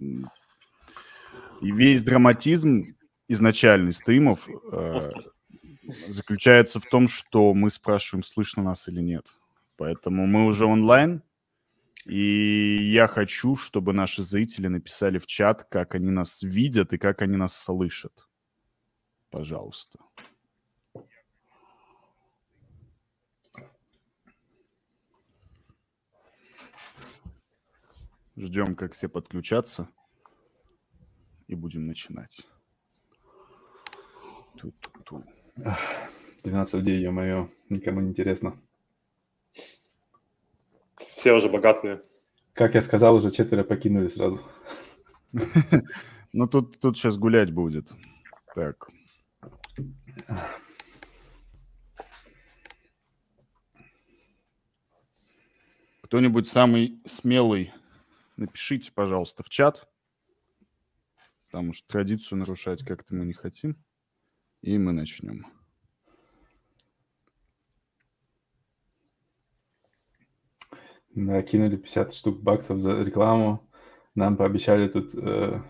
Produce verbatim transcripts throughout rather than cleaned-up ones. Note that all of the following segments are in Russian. И весь драматизм изначальный стримов э, заключается в том, что мы спрашиваем, слышно нас или нет. Поэтому мы уже онлайн, и я хочу, чтобы наши зрители написали в чат, как они нас видят и как они нас слышат. Пожалуйста. Ждем, как все подключатся, и будем начинать. Ту-ту-ту. двенадцать людей, ё-моё, никому не интересно. Все уже богатые. Как я сказал, уже четверо покинули сразу. Ну, тут сейчас гулять будет. Так. Кто-нибудь самый смелый, напишите, пожалуйста, в чат, потому что традицию нарушать как-то мы не хотим. И мы начнем. Накинули пятьдесят штук баксов за рекламу. Нам пообещали тут э,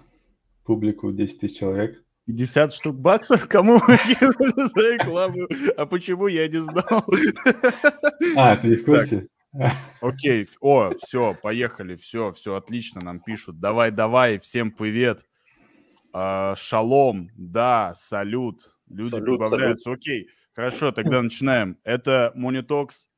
публику десять тысяч человек. пятьдесят штук баксов? Кому вы кинули за рекламу? А почему я не знал? А, ты в курсе? Окей, okay. О, все, поехали, все, все, отлично, нам пишут. Давай, давай, всем привет. А, шалом, да, салют. Люди салют, прибавляются, салют. Окей, хорошо, тогда начинаем. Это Монитокс,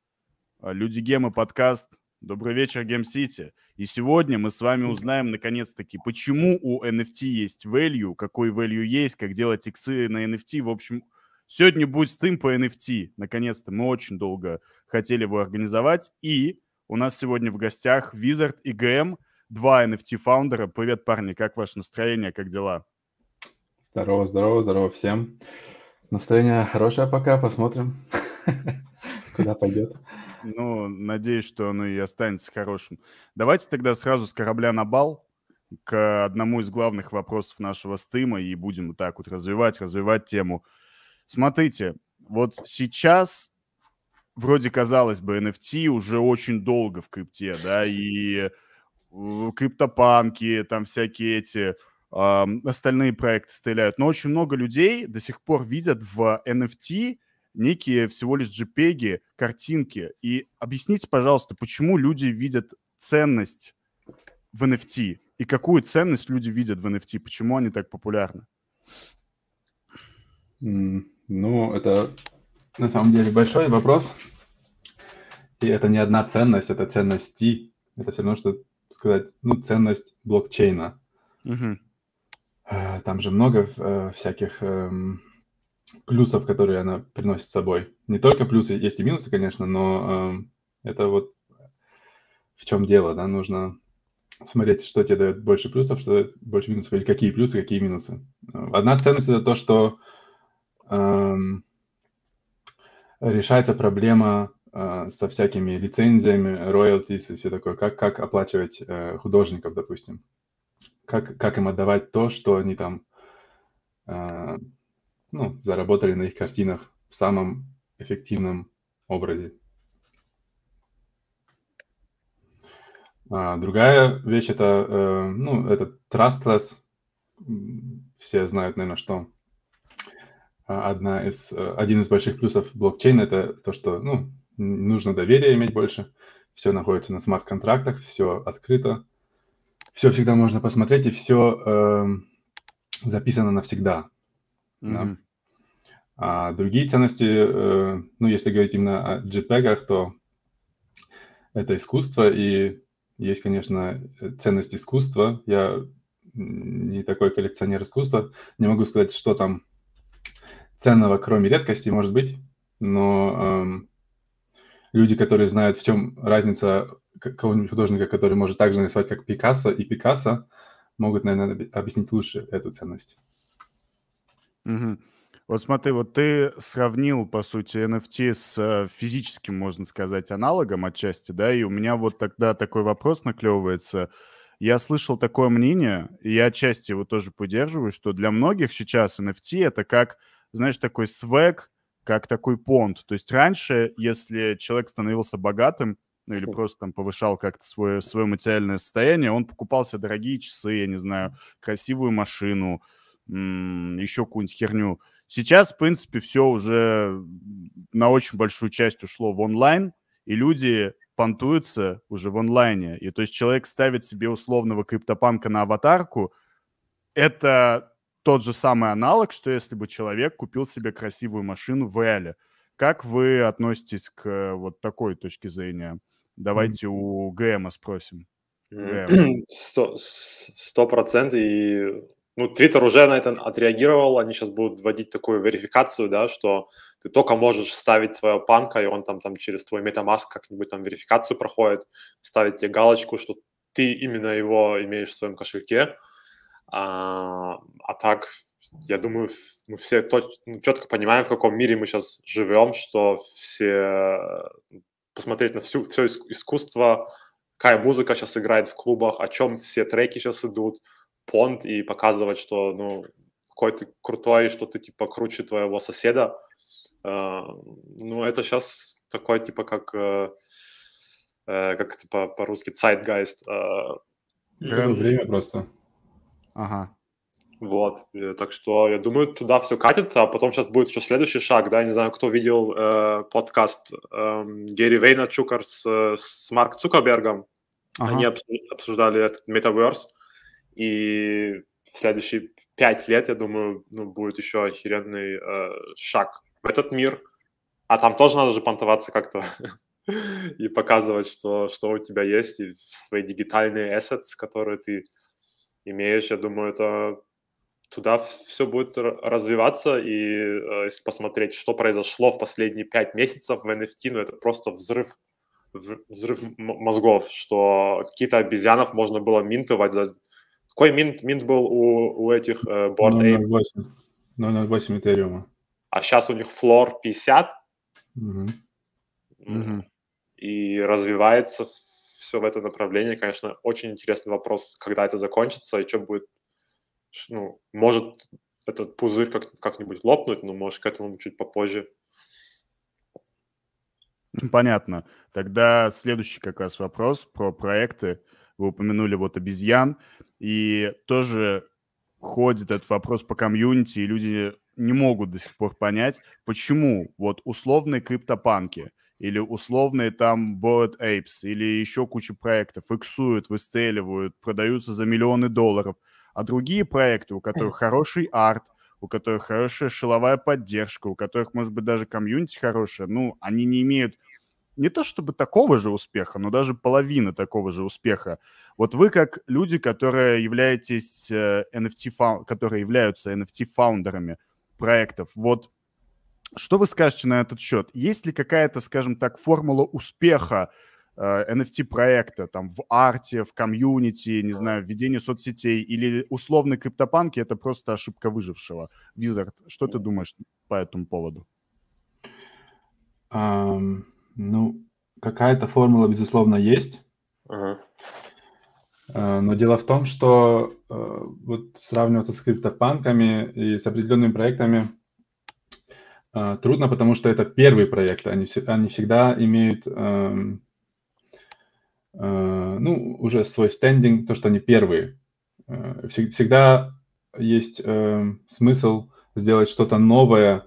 Люди Гемы подкаст. Добрый вечер, Гем-Сити. И сегодня мы с вами узнаем, наконец-таки, почему у эн эф ти есть value, какой value есть, как делать иксы на эн эф ти, в общем... Сегодня будет стрим по эн эф ти. Наконец-то мы очень долго хотели его организовать. И у нас сегодня в гостях Визарт и ГМ, два эн эф ти-фаундера. Привет, парни, как ваше настроение, как дела? Здорово, здорово, здорово всем. Настроение хорошее пока, посмотрим, куда пойдет. Ну, надеюсь, что оно и останется хорошим. Давайте тогда сразу с корабля на бал к одному из главных вопросов нашего стрима и будем вот так вот развивать, развивать тему. Смотрите, вот сейчас вроде, казалось бы, эн эф ти уже очень долго в крипте, да, и криптопанки, там всякие эти э, остальные проекты стреляют, но очень много людей до сих пор видят в эн эф ти некие всего лишь JPEG, картинки. И объясните, пожалуйста, почему люди видят ценность в эн эф ти и какую ценность люди видят в эн эф ти, почему они так популярны? Ну, это на самом деле большой вопрос. И это не одна ценность, это ценности. Это все равно, что сказать, ну, ценность блокчейна. Угу. Там же много э, всяких э, плюсов, которые она приносит с собой. Не только плюсы, есть и минусы, конечно, но э, это вот в чем дело, да, нужно смотреть, что тебе дает больше плюсов, что дает больше минусов, или какие плюсы, какие минусы. Одна ценность – это то, что решается проблема э, со всякими лицензиями, роялтис и все такое. Как, как оплачивать э, художников, допустим? Как, как им отдавать то, что они там э, ну, заработали на их картинах в самом эффективном образе? А другая вещь – это, э, ну, это trustless. Все знают, наверное, что... Одна из, один из больших плюсов блокчейна – это то, что ну, нужно доверие иметь больше. Все находится на смарт-контрактах, все открыто. Все всегда можно посмотреть, и все э, записано навсегда. Mm-hmm. Да? А другие ценности, э, ну, если говорить именно о JPEG-ах, то это искусство. И есть, конечно, ценность искусства. Я не такой коллекционер искусства. Не могу сказать, что там ценного, кроме редкости, может быть, но э, люди, которые знают, в чем разница какого-нибудь художника, который может так же нарисовать, как Пикассо, и Пикассо, могут, наверное, объяснить лучше эту ценность. Угу. Вот смотри, вот ты сравнил, по сути, эн эф ти с физическим, можно сказать, аналогом отчасти, да, и у меня вот тогда такой вопрос наклевывается. Я слышал такое мнение, и я отчасти его тоже поддерживаю, что для многих сейчас эн эф ти — это как... знаешь, такой свэг, как такой понт. То есть раньше, если человек становился богатым, ну или просто там повышал как-то свое, свое материальное состояние, он покупал себе дорогие часы, я не знаю, красивую машину, м- еще какую-нибудь херню. Сейчас, в принципе, все уже на очень большую часть ушло в онлайн, и люди понтуются уже в онлайне. И то есть человек ставит себе условного криптопанка на аватарку. Это тот же самый аналог, что если бы человек купил себе красивую машину в реале. Как вы относитесь к вот такой точке зрения? Давайте mm-hmm. у ГМа спросим. Сто процентов. И ну, Твиттер уже на это отреагировал. Они сейчас будут вводить такую верификацию, да, что ты только можешь ставить своего панка, и он там, там через твой MetaMask как-нибудь там верификацию проходит, ставит тебе галочку, что ты именно его имеешь в своем кошельке. А, а так, я думаю, мы все точ- четко понимаем, в каком мире мы сейчас живем, что все посмотреть на всю, все искусство, какая музыка сейчас играет в клубах, о чем все треки сейчас идут, понт, и показывать, что ну, какой ты крутой, что ты типа круче твоего соседа. Uh, ну, это сейчас такой, типа, как, uh, uh, как типа, по-русски, zeitgeist. Uh, Время время просто. Ага. Вот, так что, я думаю, туда все катится, а потом сейчас будет еще следующий шаг, да, не знаю, кто видел uh, подкаст Гэри Вейнерчука с, с Марк Цукербергом, ага. Они обсуждали этот Metaverse, и в следующие пять лет, я думаю, ну, будет еще охеренный uh, шаг в этот мир, а там тоже надо же понтоваться как-то и показывать, что, что у тебя есть, и свои дигитальные assets, которые ты имеешь. Я думаю, это туда все будет развиваться, и если посмотреть, что произошло в последние пять месяцев в эн эф ти, ну это просто взрыв, взрыв мозгов, что какие-то обезьянов можно было минтовать. За... Какой минт, минт был у, у этих Bored Apes? ноль ноль восемь Ethereum. А сейчас у них флор пятьдесят, mm-hmm. Mm-hmm. и развивается все в это направление. Конечно, очень интересный вопрос, когда это закончится, и что будет, ну, может этот пузырь как- как-нибудь лопнуть, но может к этому чуть попозже. Понятно. Тогда следующий как раз вопрос про проекты. Вы упомянули вот обезьян, и тоже ходит этот вопрос по комьюнити, и люди... не могут до сих пор понять, почему вот условные криптопанки или условные там Bored Apes или еще куча проектов иксуют, выстреливают, продаются за миллионы долларов, а другие проекты, у которых хороший арт, у которых хорошая шиловая поддержка, у которых, может быть, даже комьюнити хорошая, ну, они не имеют не то чтобы такого же успеха, но даже половины такого же успеха. Вот вы как люди, которые являетесь эн эф ти, которые являются эн эф ти-фаундерами, проектов. Вот что вы скажете на этот счет? Есть ли какая-то, скажем так, формула успеха э, эн эф ти-проекта там в арте, в комьюнити, не знаю, в ведении соцсетей? Или условные криптопанки – это просто ошибка выжившего? Визарт, что ты думаешь по этому поводу? Um, ну, какая-то формула, безусловно, есть. Uh-huh. Но дело в том, что вот сравниваться с криптопанками и с определенными проектами трудно, потому что это первые проекты. Они, они всегда имеют ну, уже свой стендинг, то, что они первые. Всегда есть смысл сделать что-то новое,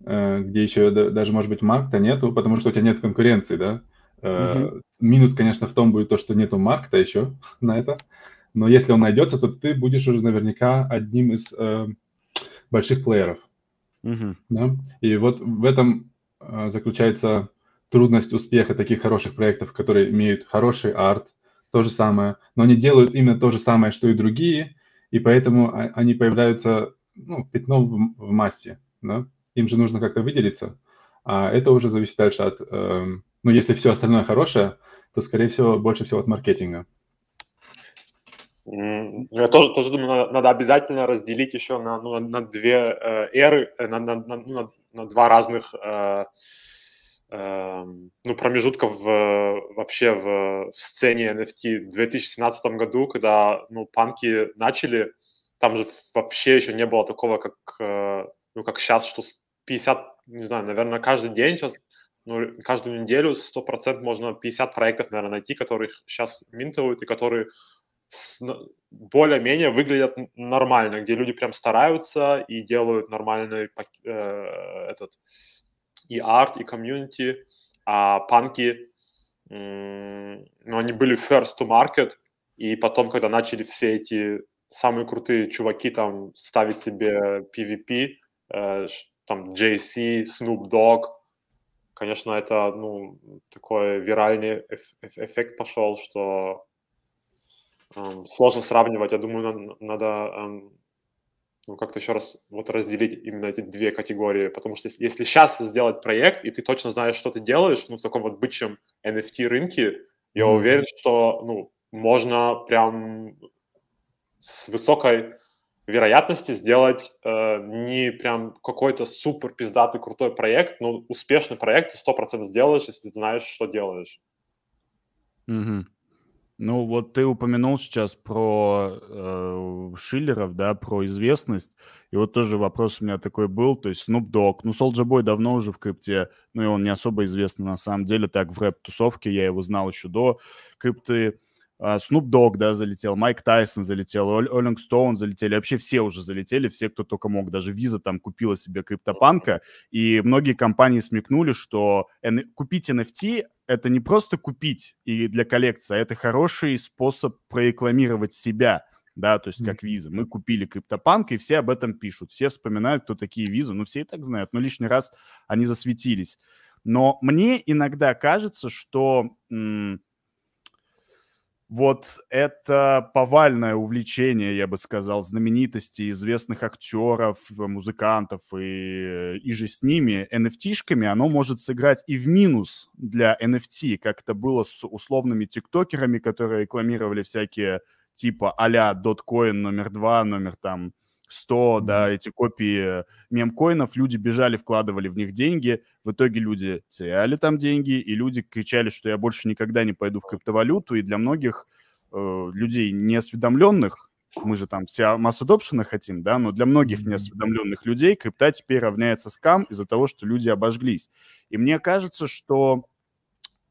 где еще даже, может быть, маркта нету, потому что у тебя нет конкуренции, да? Uh-huh. Минус, конечно, в том будет то, что нету маркета еще на это, но если он найдется, то ты будешь уже наверняка одним из э, больших плееров. Uh-huh. Да? И вот в этом э, заключается трудность успеха таких хороших проектов, которые имеют хороший арт, то же самое, но они делают именно то же самое, что и другие, и поэтому они появляются ну, пятном в, в массе. Да? Им же нужно как-то выделиться, а это уже зависит дальше от... Э, Ну, если все остальное хорошее, то, скорее всего, больше всего от маркетинга. Я тоже, тоже думаю, надо обязательно разделить еще на, ну, на две э, эры, на, на, на, на два разных э, э, ну, промежутка в, вообще в, в сцене эн эф ти. В две тысячи семнадцатом году, когда ну, панки начали, там же вообще еще не было такого, как, ну, как сейчас, что пятьдесят, не знаю, наверное, каждый день сейчас ну, каждую неделю сто процентов можно пятьдесят проектов, наверное, найти, которые сейчас минтуют и которые более-менее выглядят нормально, где люди прям стараются и делают нормальный э, этот и арт, и комьюнити, а панки, э, ну, они были first to market, и потом, когда начали все эти самые крутые чуваки там ставить себе пи ви пи, э, там джей си, Snoop Dogg, конечно, это, ну, такой виральный эф- эффект пошел, что Um, сложно сравнивать. Я думаю, надо um, ну, как-то еще раз вот разделить именно эти две категории, потому что если, если сейчас сделать проект, и ты точно знаешь, что ты делаешь, ну, в таком вот бычьем эн эф ти-рынке, я mm-hmm. уверен, что, ну, можно прям с высокой вероятностью сделать э, не прям какой-то супер пиздатый крутой проект, но успешный проект ты сто процентов сделаешь, если ты знаешь, что делаешь. Mm-hmm. Ну вот ты упомянул сейчас про э, шиллеров, да, про известность, и вот тоже вопрос у меня такой был, то есть Snoop Dogg, ну Soulja Boy давно уже в крипте, ну и он не особо известный на самом деле, так в рэп-тусовке, я его знал еще до крипты, а Snoop Dogg, да, залетел, Майк Тайсон залетел, Rolling Stone залетели, вообще все уже залетели, все, кто только мог, даже Visa там купила себе криптопанка, и многие компании смекнули, что купить эн эф ти – это не просто купить и для коллекции, а это хороший способ прорекламировать себя, да, то есть как Visa. Мы купили криптопанк, и все об этом пишут, все вспоминают, кто такие Visa, ну все и так знают, но лишний раз они засветились. Но мне иногда кажется, что... М- Вот это повальное увлечение, я бы сказал, знаменитостей, известных актеров, музыкантов и, и же с ними эн эф ти-шками, оно может сыграть и в минус для эн эф ти, как это было с условными тиктокерами, которые рекламировали всякие типа а-ля Dogecoin номер два, номер там сто, mm-hmm. да, эти копии мемкоинов, люди бежали, вкладывали в них деньги, в итоге люди теряли там деньги, и люди кричали, что я больше никогда не пойду в криптовалюту, и для многих э, людей неосведомленных, мы же там все масс-адопшена хотим, да, но для многих неосведомленных людей крипта теперь равняется скам из-за того, что люди обожглись. И мне кажется, что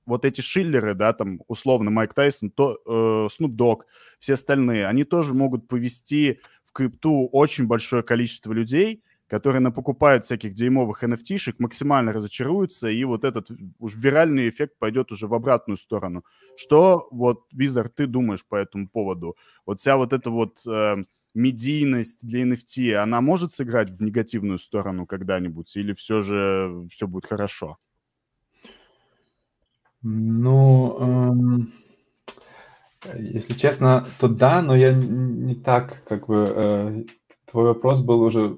вот эти шиллеры, да, там условно Майк Тайсон, то, э, Snoop Dogg, все остальные, они тоже могут повести... в крипту очень большое количество людей, которые напокупают всяких дерьмовых эн эф ти-шек, максимально разочаруются, и вот этот уж виральный эффект пойдет уже в обратную сторону. Что, вот, Визарт, ты думаешь по этому поводу? Вот вся вот эта вот э, медийность для эн эф ти, она может сыграть в негативную сторону когда-нибудь? Или все же все будет хорошо? Ну... Эм... Если честно, то да, но я не так, как бы, э, твой вопрос был уже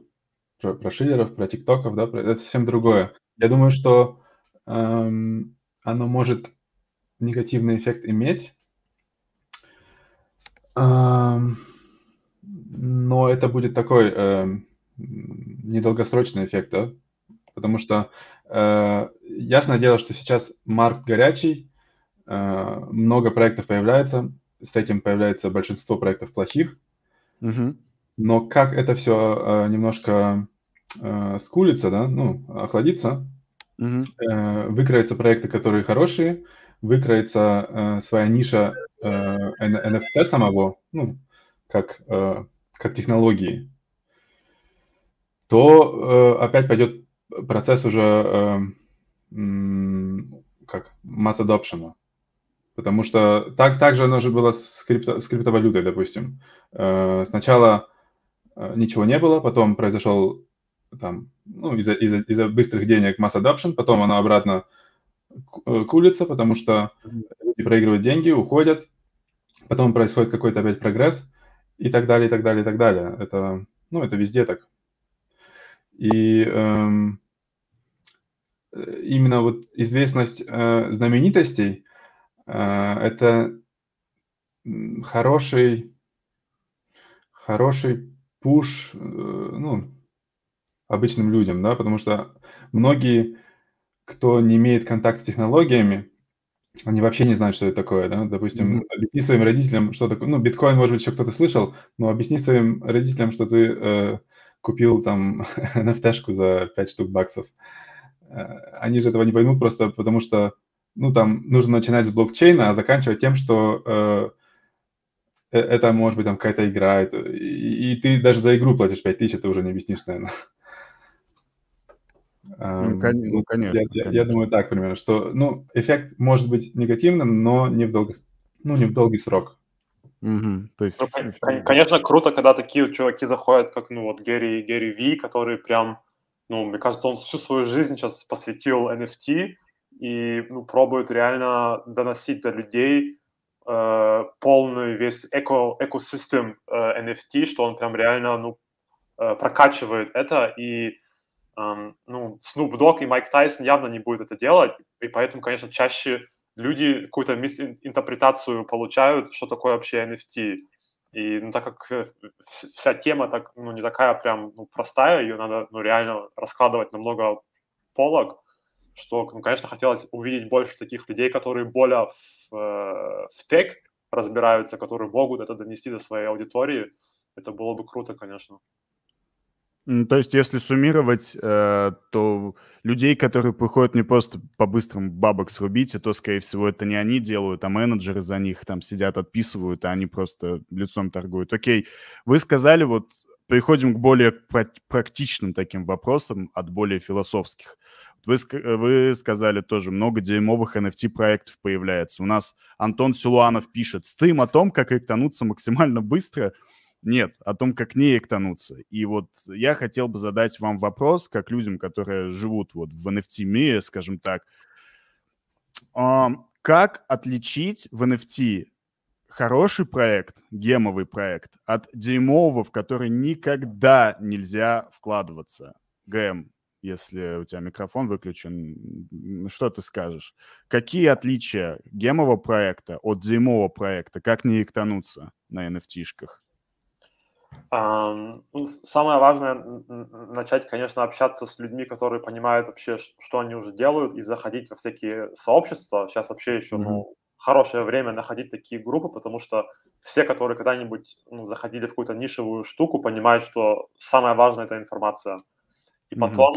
про, про шиллеров, про тиктоков, да, про, это совсем другое. Я думаю, что э, оно может негативный эффект иметь, э, но это будет такой э, недолгосрочный эффект, да, потому что э, ясное дело, что сейчас маркет горячий, много проектов появляется, с этим появляется большинство проектов плохих, uh-huh. но как это все немножко скулится, да, ну, охладится, uh-huh. выкроятся проекты, которые хорошие, выкроется своя ниша эн эф ти самого, ну, как, как технологии, то опять пойдет процесс уже как масс-адопшена. Потому что так, так же оно же было с, крипто, с криптовалютой, допустим. Э, сначала ничего не было, потом произошел там, ну, из-за, из-за, из-за быстрых денег масс-адопшен, потом оно обратно кулится, потому что люди проигрывают деньги, уходят, потом происходит какой-то опять прогресс и так далее, и так далее, и так далее. Это, ну, это везде так. И... Эм, именно вот известность э, знаменитостей э, это хороший, хороший пуш э, ну, обычным людям, да, потому что многие, кто не имеет контакт с технологиями, они вообще не знают, что это такое, да, допустим, mm-hmm. объясни своим родителям, что такое, ну, биткоин, может быть, еще кто-то слышал, но объясни своим родителям, что ты э, купил там эн эф ти-шку за пять штук баксов. они же этого не поймут просто потому, что ну, там нужно начинать с блокчейна, а заканчивать тем, что э, это может быть там какая-то игра, это, и, и ты даже за игру платишь пять тысяч, это уже не объяснишь, наверное. Ну, конечно, ну, конечно, я, конечно. Я, я думаю так примерно, что ну, эффект может быть негативным, но не в, долг... ну, не в долгий срок. Угу, то есть... ну, конечно, круто, когда такие чуваки заходят, как ну, вот Гэри, Гэри Ви, который прям, ну, мне кажется, он всю свою жизнь сейчас посвятил эн эф ти и ну, пробует реально доносить до людей э, полный весь эко, экосистем э, эн эф ти, что он прям реально ну, э, прокачивает это. И Um, ну, Snoop Dogg и Майк Тайсон явно не будут это делать, и поэтому, конечно, чаще люди какую-то интерпретацию получают, что такое вообще эн эф ти. И ну, так как вся тема так, ну, не такая прям ну, простая, ее надо ну, реально раскладывать на много полок, что, ну, конечно, хотелось увидеть больше таких людей, которые более в, в тек разбираются, которые могут это донести до своей аудитории. Это было бы круто, конечно. То есть, если суммировать, то людей, которые приходят не просто по-быстрому бабок срубить, то, скорее всего, это не они делают, а менеджеры за них там сидят, отписывают, а они просто лицом торгуют. Окей, вы сказали, вот переходим к более практичным таким вопросам, от более философских. Вы, вы сказали тоже, много дерьмовых эн эф ти-проектов появляется. У нас Антон Силуанов пишет: «Стрим о том, как ректануться максимально быстро». Нет, о том, как не эктануться. И вот я хотел бы задать вам вопрос, как людям, которые живут вот в эн эф ти-мире, скажем так. Как отличить в эн эф ти хороший проект, гемовый проект, от дерьмового, в который никогда нельзя вкладываться? ГМ, если у тебя микрофон выключен, что ты скажешь? Какие отличия гемового проекта от дерьмового проекта? Как не эктануться на эн эф ти-шках? Um, ну, самое важное начать, конечно, общаться с людьми, которые понимают вообще, что они уже делают, и заходить во всякие сообщества. Сейчас вообще еще mm-hmm. ну, хорошее время находить такие группы, потому что все, которые когда-нибудь ну, заходили в какую-то нишевую штуку, понимают, что самое важное – это информация. И mm-hmm. потом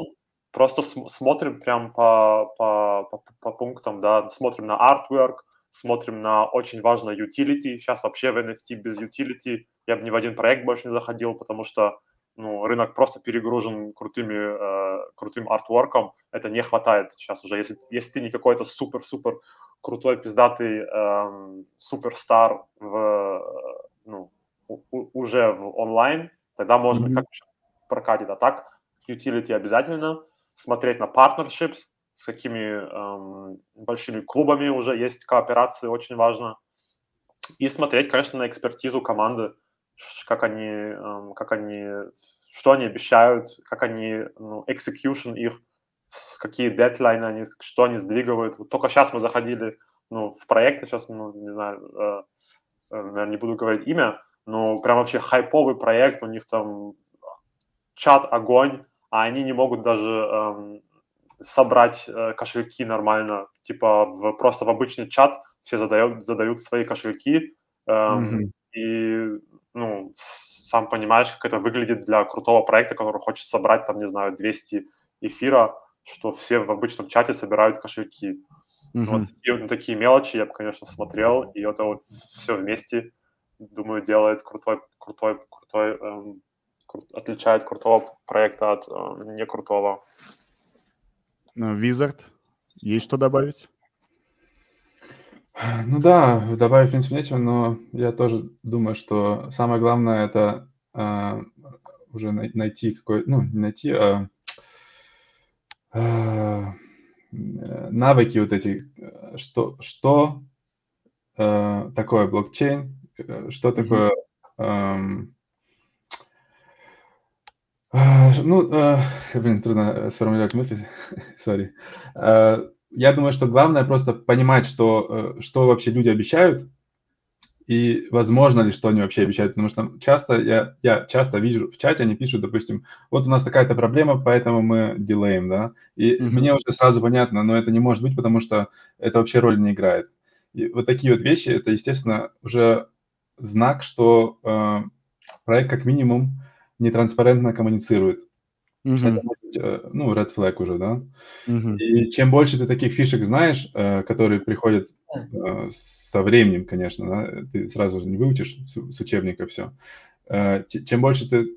просто см- смотрим прям по, по, по, по пунктам, да, смотрим на artwork, смотрим на очень важное utility. Сейчас вообще в эн эф ти без utility я бы ни в один проект больше не заходил, потому что ну, рынок просто перегружен крутыми, э, крутым артворком. Это не хватает сейчас уже. Если, если ты не какой-то супер-супер крутой, пиздатый э, суперстар в, ну, у, у, уже в онлайн, тогда можно mm-hmm. как-то прокатить. А так utility обязательно. Смотреть на partnerships, с какими эм, большими клубами уже есть кооперации, очень важно. И смотреть, конечно, на экспертизу команды, как они, эм, как они, что они обещают, как они, ну, execution их, какие дедлайны они, что они сдвигают. Вот только сейчас мы заходили ну, в проекты, сейчас, ну, не знаю, э, э, наверное, не буду говорить имя, но прям вообще хайповый проект, у них там чат огонь, а они не могут даже... Эм, собрать э, кошельки нормально, типа в, просто в обычный чат все задают, задают свои кошельки, э, mm-hmm. и, ну, сам понимаешь, как это выглядит для крутого проекта, который хочет собрать, там, не знаю, двести эфира, что все в обычном чате собирают кошельки. Mm-hmm. Вот и, ну, такие мелочи я бы, конечно, смотрел, и это вот все вместе, думаю, делает крутой, крутой, крутой, эм, кру- отличает крутого проекта от э, не крутого. Визарт, есть что добавить? Ну да, добавить, в принципе, нечего, но я тоже думаю, что самое главное – это э, уже найти какой-то, ну, не найти, а э, навыки вот эти, что, что э, такое блокчейн, что такое… Э, Ну, э, блин, трудно сформулировать мысли, сори. Э, я думаю, что главное просто понимать, что, что вообще люди обещают и возможно ли, что они вообще обещают. Потому что часто я, я часто вижу в чате, они пишут, допустим, вот у нас такая-то проблема, поэтому мы делаем, да. И mm-hmm. мне уже сразу понятно, но это не может быть, потому что это вообще роль не играет. И вот такие вот вещи, это, естественно, уже знак, что э, проект как минимум нетранспарентно коммуницирует. Mm-hmm. Это может быть, ну, red flag уже, да. Mm-hmm. И чем больше ты таких фишек знаешь, которые приходят со временем, конечно, да, ты сразу же не выучишь с учебника все. Чем больше ты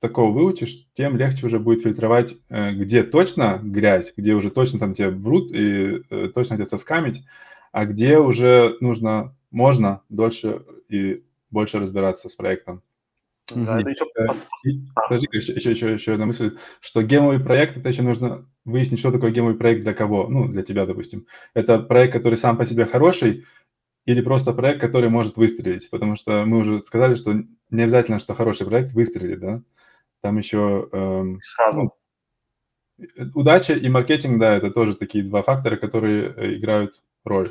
такого выучишь, тем легче уже будет фильтровать, где точно грязь, где уже точно там тебе врут и точно тебя соскамить, а где уже нужно, можно дольше и больше разбираться с проектом. Да, и, это еще... и, подожди, еще, еще, еще одна мысль, что гемовый проект, это еще нужно выяснить, что такое гемовый проект для кого, ну, для тебя, допустим. Это проект, который сам по себе хороший, или просто проект, который может выстрелить, потому что мы уже сказали, что не обязательно, что хороший проект выстрелит, да. Там еще... Эм, Сразу. Ну, удача и маркетинг, да, это тоже такие два фактора, которые играют роль.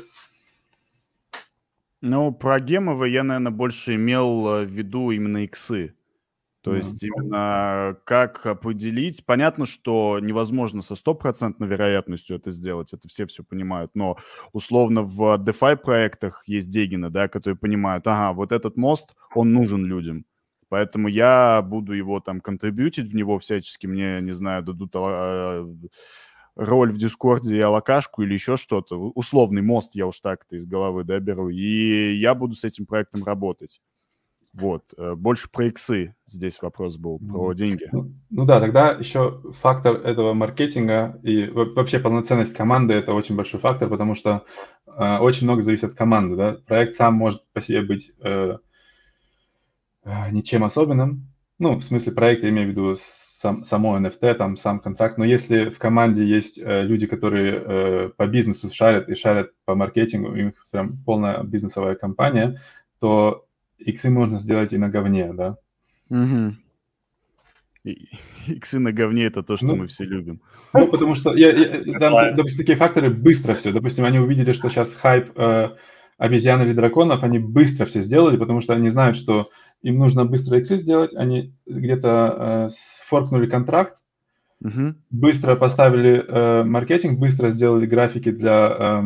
Ну, про гемовые я, наверное, больше имел в виду именно иксы. То mm-hmm. есть именно как определить. Понятно, что невозможно со стопроцентной вероятностью это сделать, это все все понимают, но условно в DeFi проектах есть дегины, да, которые понимают, ага, вот этот мост, он нужен людям. Поэтому я буду его там контрибьютить в него всячески, мне, не знаю, дадут роль в Дискорде и алокашку или еще что-то. Условный мост я уж так-то из головы, да, беру. И я буду с этим проектом работать. Вот. Больше про иксы здесь вопрос был, mm-hmm. про деньги. Ну, ну да, тогда еще фактор этого маркетинга и вообще полноценность команды – это очень большой фактор, потому что э, очень много зависит от команды, да. Проект сам может по себе быть... Э, ничем особенным, ну, в смысле проекта, я имею в виду сам, само эн эф ти, там, сам контракт, но если в команде есть э, люди, которые э, по бизнесу шарят и шарят по маркетингу, у них прям полная бизнесовая компания, то иксы можно сделать и на говне, да? Угу. И, иксы на говне – это то, что ну, мы все любим. Ну, потому что, я, я, там, допустим, такие факторы быстро все, допустим, они увидели, что сейчас хайп э, обезьян или драконов, они быстро все сделали, потому что они знают, что им нужно быстро иксы сделать, они где-то э, сфоркнули контракт, uh-huh. быстро поставили э, маркетинг, быстро сделали графики для, э,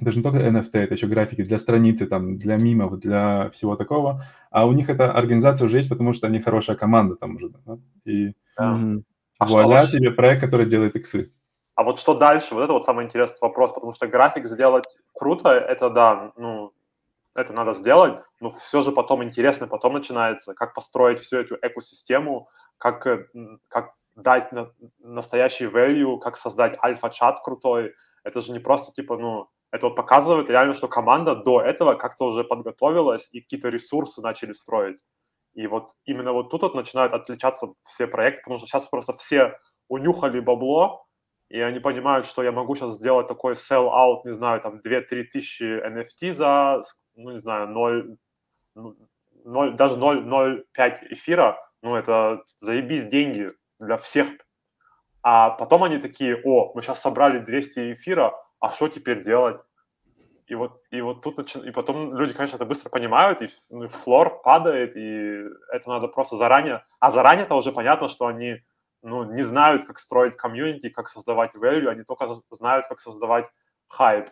даже не только эн эф ти, это еще графики для страницы, там, для мимов, для всего такого. А у них эта организация уже есть, потому что они хорошая команда там уже. Да? И uh-huh. вуаля, а что тебе проект, который делает иксы. А вот что дальше? Вот это вот самый интересный вопрос, потому что график сделать круто, это да, ну... это надо сделать, но все же потом интересно, потом начинается, как построить всю эту экосистему, как, как дать на, настоящий value, как создать альфа-чат крутой. Это же не просто типа, ну, это вот показывает реально, что команда до этого как-то уже подготовилась и какие-то ресурсы начали строить. И вот именно вот тут вот начинают отличаться все проекты, потому что сейчас просто все унюхали бабло, и они понимают, что я могу сейчас сделать такой sell-out, не знаю, там две-три тысячи эн эф ти за, ну, не знаю, ноль, ноль, даже ноль целых пять эфира. Ну, это заебись деньги для всех. А потом они такие, о, мы сейчас собрали двести эфира, а что теперь делать? И вот, и вот тут начи... и потом люди, конечно, это быстро понимают, и флор падает, и это надо просто заранее. А заранее-то уже понятно, что они... ну, не знают, как строить комьюнити, как создавать value, они только знают, как создавать хайп.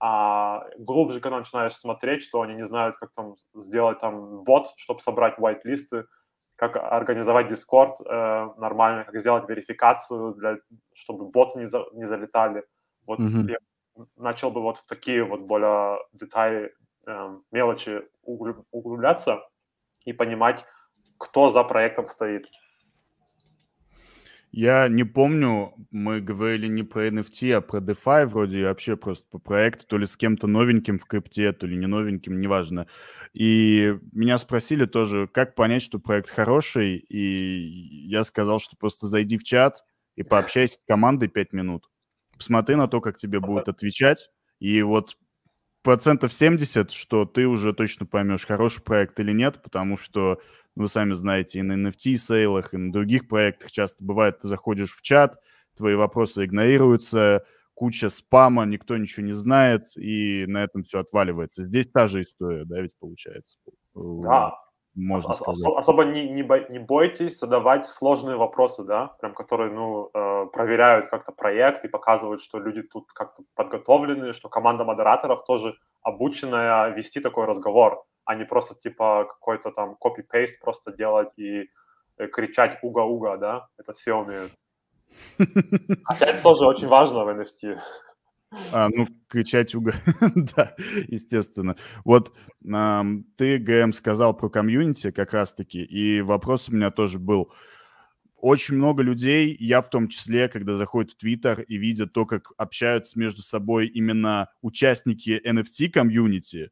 А глубже, когда начинаешь смотреть, что они не знают, как там сделать там бот, чтобы собрать white-листы, как организовать Discord э, нормально, как сделать верификацию, для, чтобы боты не, за, не залетали. Вот mm-hmm. я начал бы вот в такие вот более детали, э, мелочи углубляться и понимать, кто за проектом стоит. Я не помню, мы говорили не про эн эф ти, а про DeFi вроде, вообще просто по проекту, то ли с кем-то новеньким в крипте, то ли не новеньким, неважно. И меня спросили тоже, как понять, что проект хороший, и я сказал, что просто зайди в чат и пообщайся с командой пять минут. Посмотри на то, как тебе будут отвечать, и вот процентов семьдесят, что ты уже точно поймешь, хороший проект или нет, потому что... Вы сами знаете, и на эн эф ти-сейлах, и на других проектах часто бывает, ты заходишь в чат, твои вопросы игнорируются, куча спама, никто ничего не знает, и на этом все отваливается. Здесь та же история, да, ведь получается? Да. Можно Ос- сказать. Особо не, не, бо- не бойтесь задавать сложные вопросы, да, прям которые, ну, э, проверяют как-то проект и показывают, что люди тут как-то подготовлены, что команда модераторов тоже обученная вести такой разговор, а не просто типа какой-то там копи-пейст просто делать и кричать уга-уга, да, это все умеют. Хотя это тоже очень важно в эн эф ти. А, ну, кричать уга, да, естественно. Вот э, ты, ГМ, сказал про комьюнити как раз-таки, и вопрос у меня тоже был. Очень много людей, я в том числе, когда заходят в Твиттер и видят то, как общаются между собой именно участники эн эф ти-комьюнити,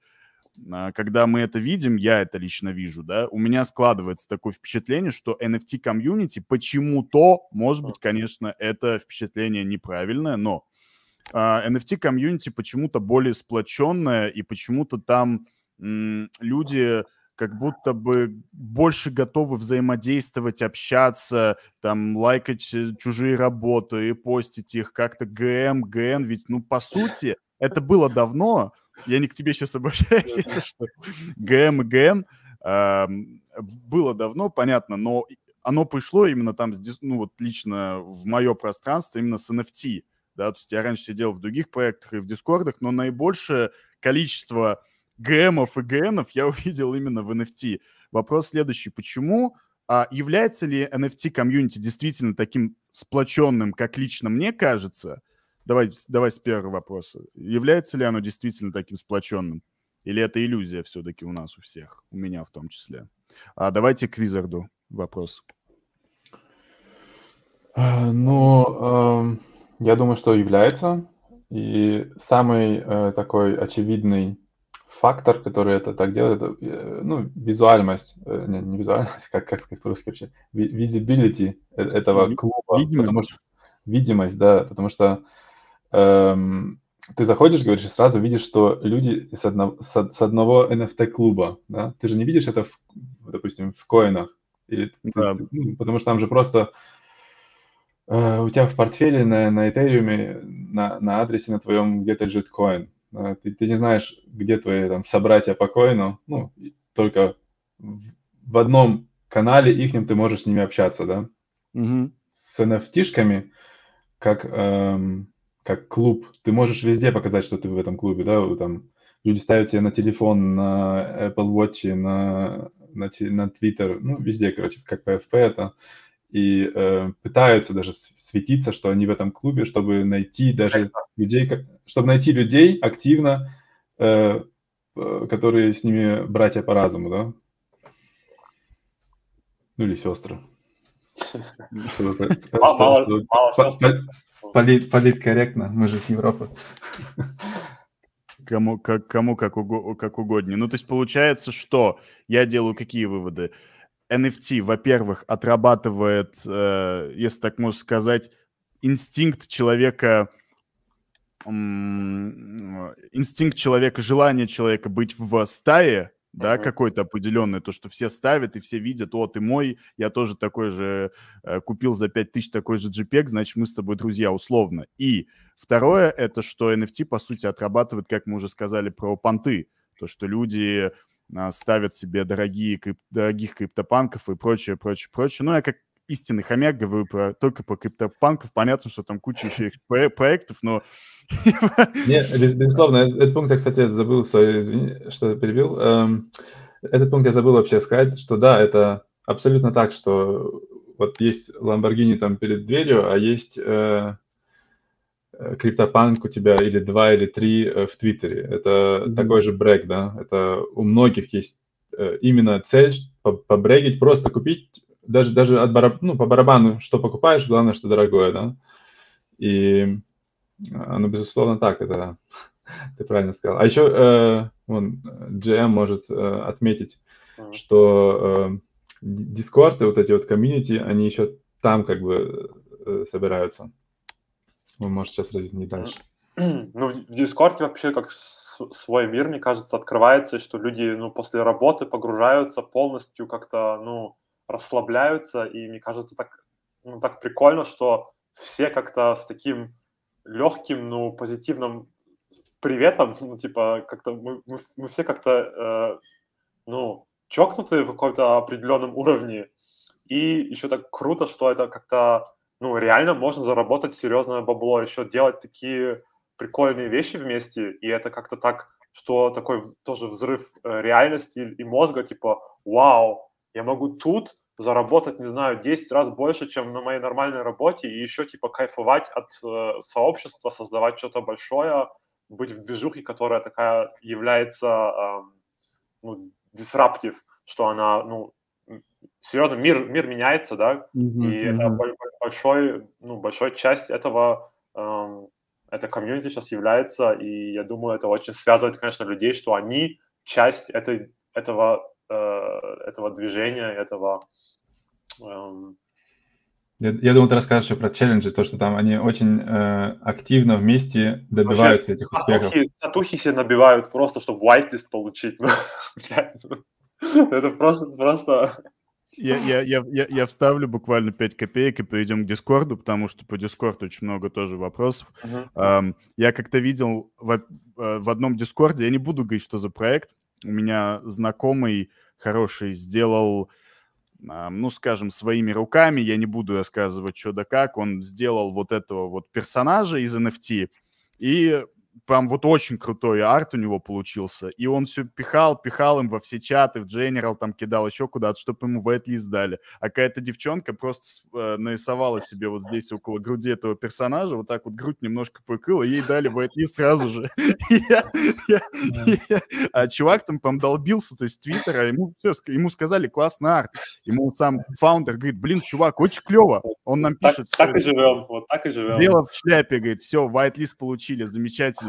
когда мы это видим, я это лично вижу, да, у меня складывается такое впечатление, что эн эф ти-комьюнити почему-то, может быть, конечно, это впечатление неправильное, но эн эф ти-комьюнити почему-то более сплоченное, и почему-то там м- люди... как будто бы больше готовы взаимодействовать, общаться, там, лайкать чужие работы и постить их как-то ГМ, ГН. Ведь, ну, по сути, это было давно. Я не к тебе сейчас обращаюсь, если что. ГМ и ГН э, было давно, понятно, но оно пришло именно там, ну, вот лично в мое пространство, именно с эн эф ти. Да? То есть я раньше сидел в других проектах и в дискордах, но наибольшее количество... ГМов и ГНов я увидел именно в эн эф ти. Вопрос следующий. Почему? А является ли эн эф ти-комьюнити действительно таким сплоченным, как лично мне кажется? Давай, давай с первого вопроса. Является ли оно действительно таким сплоченным? Или это иллюзия все-таки у нас у всех? У меня в том числе. А давайте к Визарду вопрос. Ну, я думаю, что является. И самый такой очевидный фактор, который это так делает, это, ну, визуальность, не, не визуальность, как, как сказать по-русски вообще, visibility этого клуба, видимость, потому что, видимость, да, потому что эм, ты заходишь, говоришь, и сразу видишь, что люди с одного, с, с одного эн эф ти-клуба, да, ты же не видишь это, в, допустим, в коинах, или, да. ты, ну, потому что там же просто э, у тебя в портфеле на, на Ethereum, на, на адресе на твоем где-то лежит коин. Ты, ты не знаешь, где твои там собратья по коину, ну, только в одном канале ихнем ты можешь с ними общаться, да? Mm-hmm. С эн эф ти-шками, как, эм, как клуб, ты можешь везде показать, что ты в этом клубе, да? Там люди ставят тебе на телефон, на Apple Watch, на, на, на Twitter, ну, везде, короче, как пи эф пи это. И э, пытаются даже светиться, что они в этом клубе, чтобы найти даже людей, чтобы найти людей активно, э, э, которые с ними братья по разуму, да? Ну или сестры. Политкорректно, мы же с Европы. Кому как угодно. Ну то есть получается, что я делаю какие выводы? эн эф ти, во-первых, отрабатывает, э, если так можно сказать, инстинкт человека, м- инстинкт человека, желание человека быть в стае, mm-hmm. да, какой-то определенный, то, что все ставят и все видят, о, ты мой, я тоже такой же, э, купил за пять тысяч такой же JPEG, значит, мы с тобой друзья, условно. И второе, это что эн эф ти, по сути, отрабатывает, как мы уже сказали, про понты, то, что люди... ставят себе дорогие, крип... дорогих криптопанков и прочее, прочее, прочее. Ну, я как истинный хомяк говорю про... только про криптопанков. Понятно, что там куча еще их про... проектов, но... Нет, безусловно. Этот пункт я, кстати, забыл, извини, что перебил. Этот пункт я забыл вообще сказать, что да, это абсолютно так, что вот есть Lamborghini там перед дверью, а есть... криптопанк у тебя или два, или три в Твиттере. Это mm-hmm. такой же брэг, да? Это у многих есть именно цель побрэгить, просто купить, даже, даже от бараб... ну, по барабану, что покупаешь, главное, что дорогое, да? И, ну, безусловно, так, это ты правильно сказал. А еще, э, вон, джи эм может э, отметить, mm-hmm. что э, Дискорд и вот эти вот комьюнити, они еще там как бы э, собираются. Вы можете сейчас разъяснить дальше. Ну, в Дискорде вообще как свой мир, мне кажется, открывается, что люди, ну, после работы погружаются полностью, как-то, ну, расслабляются, и, мне кажется, так, ну, так прикольно, что все как-то с таким легким, ну, позитивным приветом, ну, типа, как-то мы, мы, мы все как-то, э, ну, чокнуты в каком-то определенном уровне, и еще так круто, что это как-то, ну, реально можно заработать серьезное бабло, еще делать такие прикольные вещи вместе, и это как-то так, что такой тоже взрыв реальности и мозга, типа, вау, я могу тут заработать, не знаю, десять раз больше, чем на моей нормальной работе, и еще, типа, кайфовать от э, сообщества, создавать что-то большое, быть в движухе, которая такая является, э, ну, disruptive, что она, ну, серьезно, мир, мир меняется, да, mm-hmm. и это большой, ну, большая часть этого, э, это комьюнити сейчас является, и я думаю, это очень связывает, конечно, людей, что они часть этой, этого этого движения, этого... Эм... Я, я думал, ты расскажешь еще про челленджи, то, что там они очень э, активно вместе добиваются вообще, этих успехов. Татухи, татухи себе набивают просто, чтобы whitelist получить. Это просто... Я, я, я, я, я вставлю буквально пять копеек и перейдем к Дискорду, потому что по Дискорду очень много тоже вопросов. Uh-huh. Я как-то видел в, в одном Дискорде, я не буду говорить, что за проект, у меня знакомый хороший сделал, ну, скажем, своими руками, я не буду рассказывать, что да как, он сделал вот этого вот персонажа из эн эф ти, и прям вот очень крутой арт у него получился, и он все пихал, пихал им во все чаты, в General там кидал еще куда-то, чтобы ему вайтлист дали. А какая-то девчонка просто нарисовала себе вот здесь около груди этого персонажа, вот так вот грудь немножко прикрыла, ей дали вайтлист сразу же. А чувак там, по-моему, долбился, то есть Твиттера, ему сказали, классный арт. Ему сам фаундер говорит, блин, чувак, очень клево. Он нам пишет. Так и живем, вот так и живем. Дело в шляпе, говорит, все, вайтлист получили, замечательно.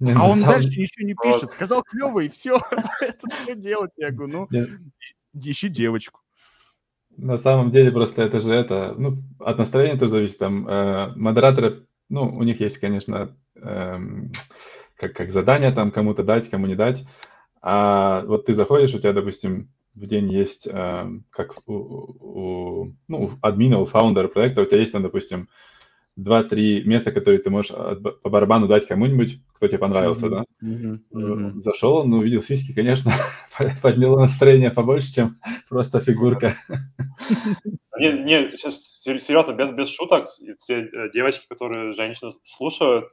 Нет, а он дальше деле... еще не пишет. Сказал клево, и все. Это что делать? Я говорю, ну, ищи девочку. На самом деле просто это же это... Ну, от настроения тоже зависит. Там э, модераторы, ну, у них есть, конечно, э, как, как задание там кому-то дать, кому не дать. А вот ты заходишь, у тебя, допустим, в день есть, э, как у, у, ну, у админа, у фаундера проекта, у тебя есть там, допустим, два-три места, которые ты можешь по барабану дать кому-нибудь, кто тебе понравился, mm-hmm. да? Mm-hmm. Mm-hmm. Зашел он, увидел сиськи, конечно, подняло настроение побольше, чем просто фигурка. Не, не, сейчас серьезно, без, без шуток, все девочки, которые женщины слушают,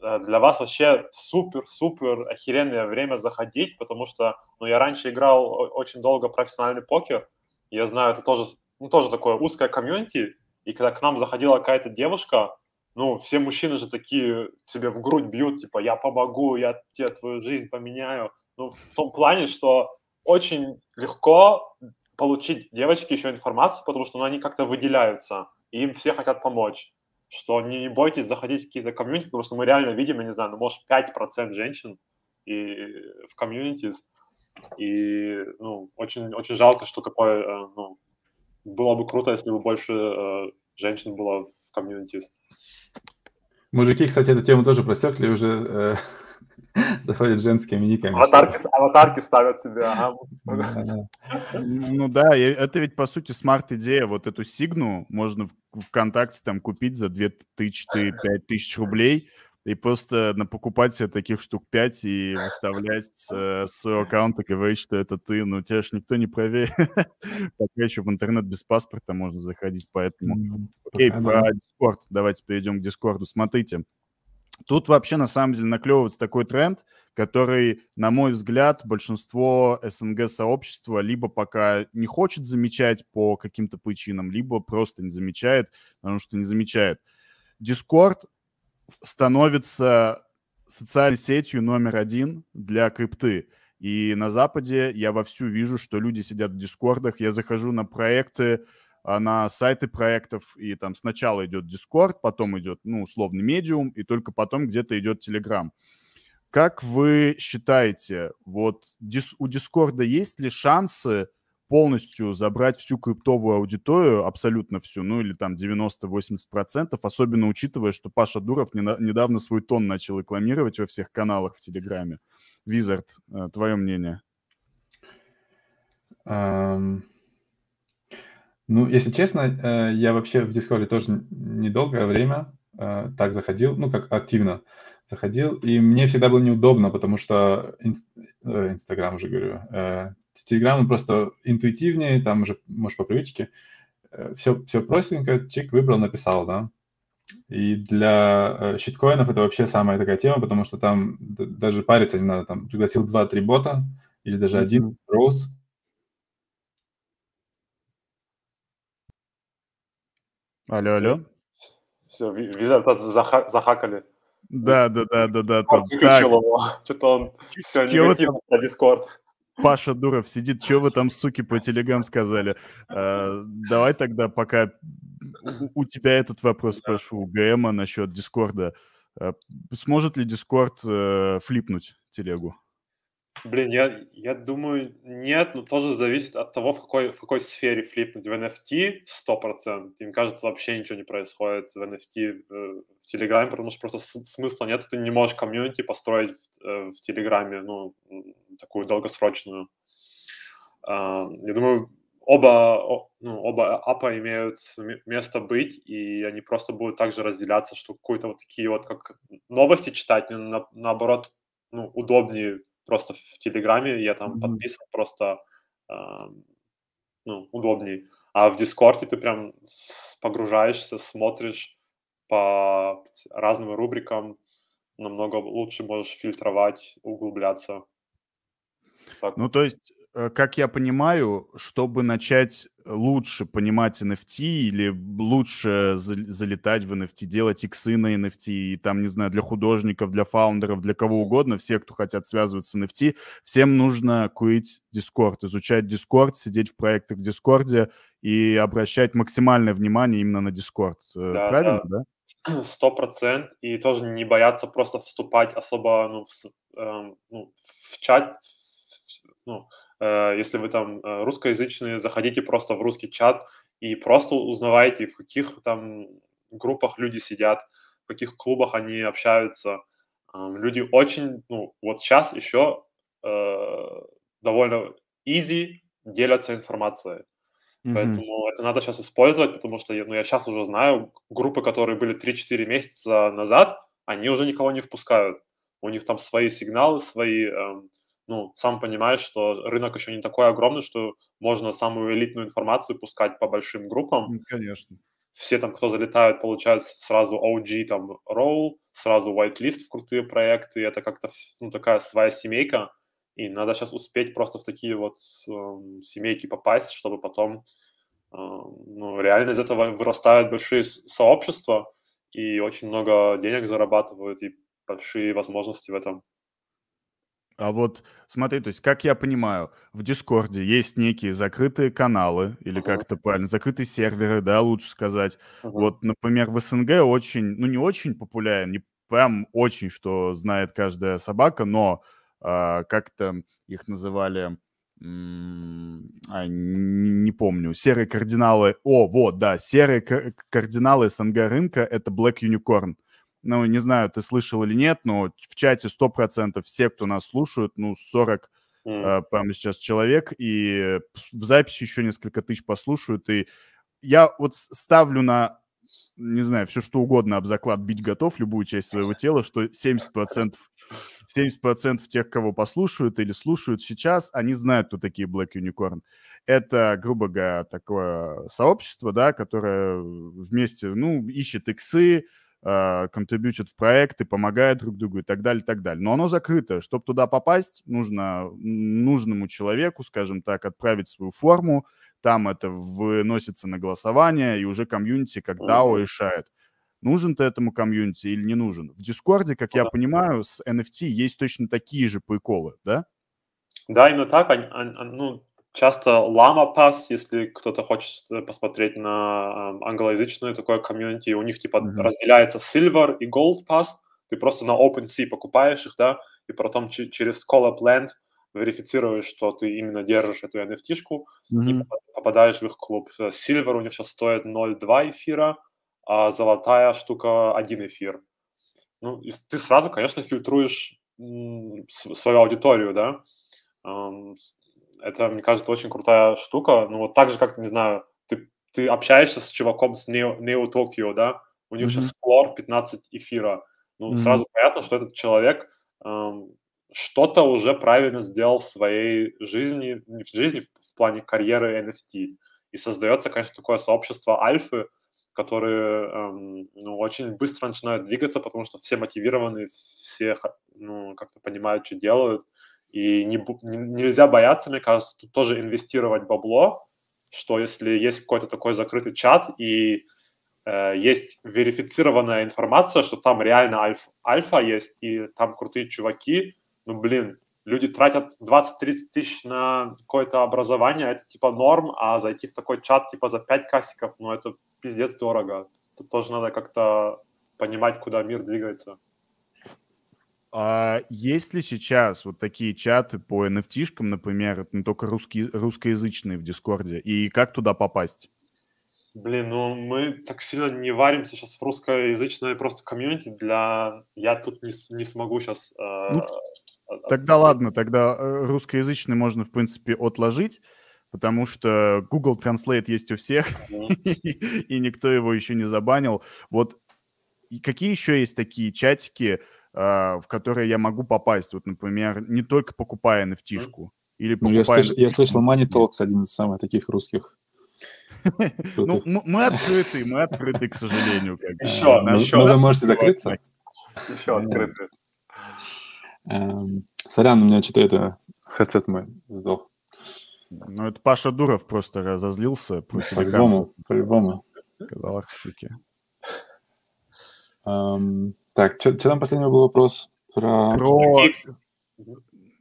для вас вообще супер-супер охеренное время заходить, потому что, ну, я раньше играл очень долго профессиональный покер, я знаю, это тоже, ну, тоже такое узкое комьюнити. И когда к нам заходила какая-то девушка, ну, все мужчины же такие себе в грудь бьют, типа, я помогу, я тебе твою жизнь поменяю. Ну, в том плане, что очень легко получить девочки еще информацию, потому что ну, они как-то выделяются, и им все хотят помочь. Что не, не бойтесь заходить в какие-то комьюнити, потому что мы реально видим, я не знаю, ну, может, пять процентов женщин и, в комьюнити. И, ну, очень, очень жалко, что такое, ну, было бы круто, если бы больше э, женщин было в комьюнити. Мужики, кстати, эту тему тоже просекли, уже э, заходят женскими никами. Аватарки, аватарки ставят себя. Ну да, это ведь, по сути, смарт-идея. Вот эту сигну можно в ВКонтакте там купить за две тысячи - пять тысяч рублей и просто покупать себе таких штук пять и выставлять с своего аккаунта, говорить, что это ты, но тебя же никто не проверит. Пока еще в интернет без паспорта можно заходить, поэтому... Окей, про Дискорд. Давайте перейдем к Дискорду. Смотрите, тут вообще на самом деле наклевывается такой тренд, который, на мой взгляд, большинство СНГ-сообщества либо пока не хочет замечать по каким-то причинам, либо просто не замечает, потому что не замечает. Дискорд становится социальной сетью номер один для крипты. И на Западе я вовсю вижу, что люди сидят в дискордах. Я захожу на проекты, на сайты проектов, и там сначала идет Дискорд, потом идет, ну, условный Медиум, и только потом где-то идет Телеграм. Как вы считаете, вот у Дискорда есть ли шансы полностью забрать всю криптовую аудиторию, абсолютно всю, ну или там девяносто-восемьдесят процентов, особенно учитывая, что Паша Дуров недавно свой тон начал рекламировать во всех каналах в Телеграме. Визарт, твое мнение? Um, ну, если честно, я вообще в Дискорде тоже недолгое время так заходил, ну как активно заходил, и мне всегда было неудобно, потому что Инстаграм уже говорю... Телеграм просто интуитивнее, там уже, может, по привычке. Все, все простенько, чик выбрал, написал, да. И для щиткоинов это вообще самая такая тема, потому что там даже париться не надо. Там пригласил два-три бота или даже один, роуз. Алло, алло. Все, Визарта заха- захакали. Да, да, да, да, да. Он выключил его. Что-то он все негативно на Дискорд. Паша Дуров сидит, что вы там, суки, по Телеграм сказали? А, давай тогда пока у тебя этот вопрос спрошу, у ГМа насчет Дискорда. А, сможет ли Дискорд э, флипнуть телегу? Блин, я, я думаю, нет, но тоже зависит от того, в какой, в какой сфере флипнуть. В эн эф ти сто процентов. Им кажется, вообще ничего не происходит в эн эф ти, в Телеграме, потому что просто смысла нет. Ты не можешь комьюнити построить в, в Телеграме, ну, такую долгосрочную. Я думаю, оба, ну, оба апа имеют место быть, и они просто будут также разделяться, что какие-то вот такие вот, как новости читать, на, наоборот, ну, удобнее. Просто в Телеграме я там подписан, просто э, ну, удобнее. А в Дискорде ты прям погружаешься, смотришь по разным рубрикам, намного лучше можешь фильтровать, углубляться. Так. Ну, то есть, как я понимаю, чтобы начать лучше понимать эн эф ти или лучше залетать в эн эф ти, делать иксы на эн эф ти, и там, не знаю, для художников, для фаундеров, для кого угодно, все, кто хотят связывать с эн эф ти, всем нужно курить Discord, изучать Discord, сидеть в проектах в Discord и обращать максимальное внимание именно на Discord. Да, правильно, да? Сто процент. И тоже не бояться просто вступать особо, ну, в, эм, ну, в чат, ну, если вы там русскоязычные, заходите просто в русский чат и просто узнавайте, в каких там группах люди сидят, в каких клубах они общаются. Люди очень, ну, вот сейчас еще э, довольно easy делятся информацией. Mm-hmm. Поэтому это надо сейчас использовать, потому что, ну, я сейчас уже знаю, группы, которые были три-четыре месяца назад, они уже никого не впускают. У них там свои сигналы, свои... Э, Ну, сам понимаешь, что рынок еще не такой огромный, что можно самую элитную информацию пускать по большим группам. Конечно. Все там, кто залетают, получают сразу о джи, там, roll, сразу whitelist в крутые проекты. Это как-то, ну, такая своя семейка. И надо сейчас успеть просто в такие вот э, семейки попасть, чтобы потом, э, ну, реально из этого вырастают большие сообщества и очень много денег зарабатывают, и большие возможности в этом. А вот смотри, то есть, как я понимаю, в Дискорде есть некие закрытые каналы, или uh-huh. как это правильно, закрытые серверы, да, лучше сказать. Uh-huh. Вот, например, в СНГ очень, ну, не очень популярен, не прям очень, что знает каждая собака, но э, как-то их называли, м- а, не помню, серые кардиналы, о, вот, да, серые кар- кардиналы СНГ рынка — это Black Unicorn. Ну, не знаю, ты слышал или нет, но в чате сто процентов все, кто нас слушают, ну, сорок mm. э, прямо сейчас человек, и в записи еще несколько тысяч послушают. И я вот ставлю на, не знаю, все что угодно об заклад, бить готов, любую часть своего тела, что семьдесят процентов, семьдесят процентов тех, кого послушают или слушают сейчас, они знают, кто такие Black Unicorn. Это, грубо говоря, такое сообщество, да, которое вместе, ну, ищет иксы, контрибьютят в проекты, помогают друг другу и так далее, и так далее. Но оно закрыто. Чтобы туда попасть, нужно нужному человеку, скажем так, отправить свою форму, там это выносится на голосование, и уже комьюнити как дао решает, нужен ты этому комьюнити или не нужен. В Дискорде, как я понимаю, с эн эф ти есть точно такие же приколы, да? Да, именно так. Ну, часто Lama Pass, если кто-то хочет посмотреть на англоязычное такое комьюнити, у них типа mm-hmm. разделяется Silver и Gold Pass, ты просто на OpenSea покупаешь их, да, и потом ч- через Collab Land верифицируешь, что ты именно держишь эту эн эф ти-шку mm-hmm. и попадаешь в их клуб. Silver у них сейчас стоит ноль целых две десятых эфира, а золотая штука один эфир. Ну, и ты сразу, конечно, фильтруешь м- свою аудиторию, да. Это, мне кажется, очень крутая штука. Ну, вот так же, как, не знаю, ты, ты общаешься с чуваком с Neo, Neo Tokyo, да? У них mm-hmm. сейчас флор пятнадцать эфира. Ну, mm-hmm. сразу понятно, что этот человек эм, что-то уже правильно сделал в своей жизни, не в жизни, в плане карьеры эн эф ти. И создается, конечно, такое сообщество альфы, которые эм, ну, очень быстро начинают двигаться, потому что все мотивированы, все, ну, как-то понимают, что делают. И не, нельзя бояться, мне кажется, тут тоже инвестировать бабло, что если есть какой-то такой закрытый чат, и э, есть верифицированная информация, что там реально альфа, альфа есть, и там крутые чуваки. Ну, блин, люди тратят двадцать-тридцать тысяч на какое-то образование, это типа норм, а зайти в такой чат типа за пять кассиков, ну, это пиздец дорого. Тут тоже надо как-то понимать, куда мир двигается. А есть ли сейчас вот такие чаты по эн эф ти-шкам, например, но только русский, русскоязычные в Дискорде? И как туда попасть? Блин, ну мы так сильно не варимся сейчас в русскоязычной просто комьюнити. Для... Я тут не, не смогу сейчас... Э, ну, от... Тогда ладно, тогда русскоязычный можно, в принципе, отложить, потому что Google Translate есть у всех, и никто его еще не забанил. Вот какие еще есть такие чатики, в которые я могу попасть, вот, например, не только покупая эн эф ти-шку, или покупая... Ну, я, слыш... я слышал, Money Talks один из самых таких русских. Ну, мы открыты, мы открыты, к сожалению. Еще, еще. Ну, вы можете закрыться. Еще открыты. Сорян, у меня что-то это... Хедсет мой сдох. Ну, это Паша Дуров просто разозлился. По-любому, по-любому. Сказал, ах, фуки. Так, что там последний был вопрос? Про... Про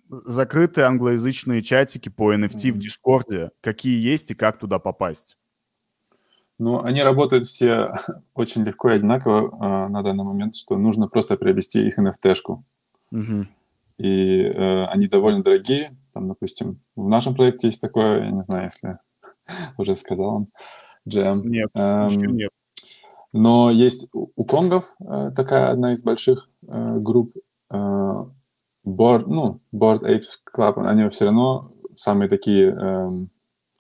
закрытые англоязычные чатики по эн эф ти mm-hmm. в Дискорде. Какие есть и как туда попасть? Ну, они работают все очень легко и одинаково э, на данный момент, что нужно просто приобрести их эн эф ти-шку. Mm-hmm. И э, они довольно дорогие. Там, допустим, в нашем проекте есть такое, я не знаю, если уже сказал он, джи эм. Нет, эм... еще нет. Но есть у конгов э, такая одна из больших э, групп, э, Bored, ну, Bored Apes Club, они все равно самые такие, э,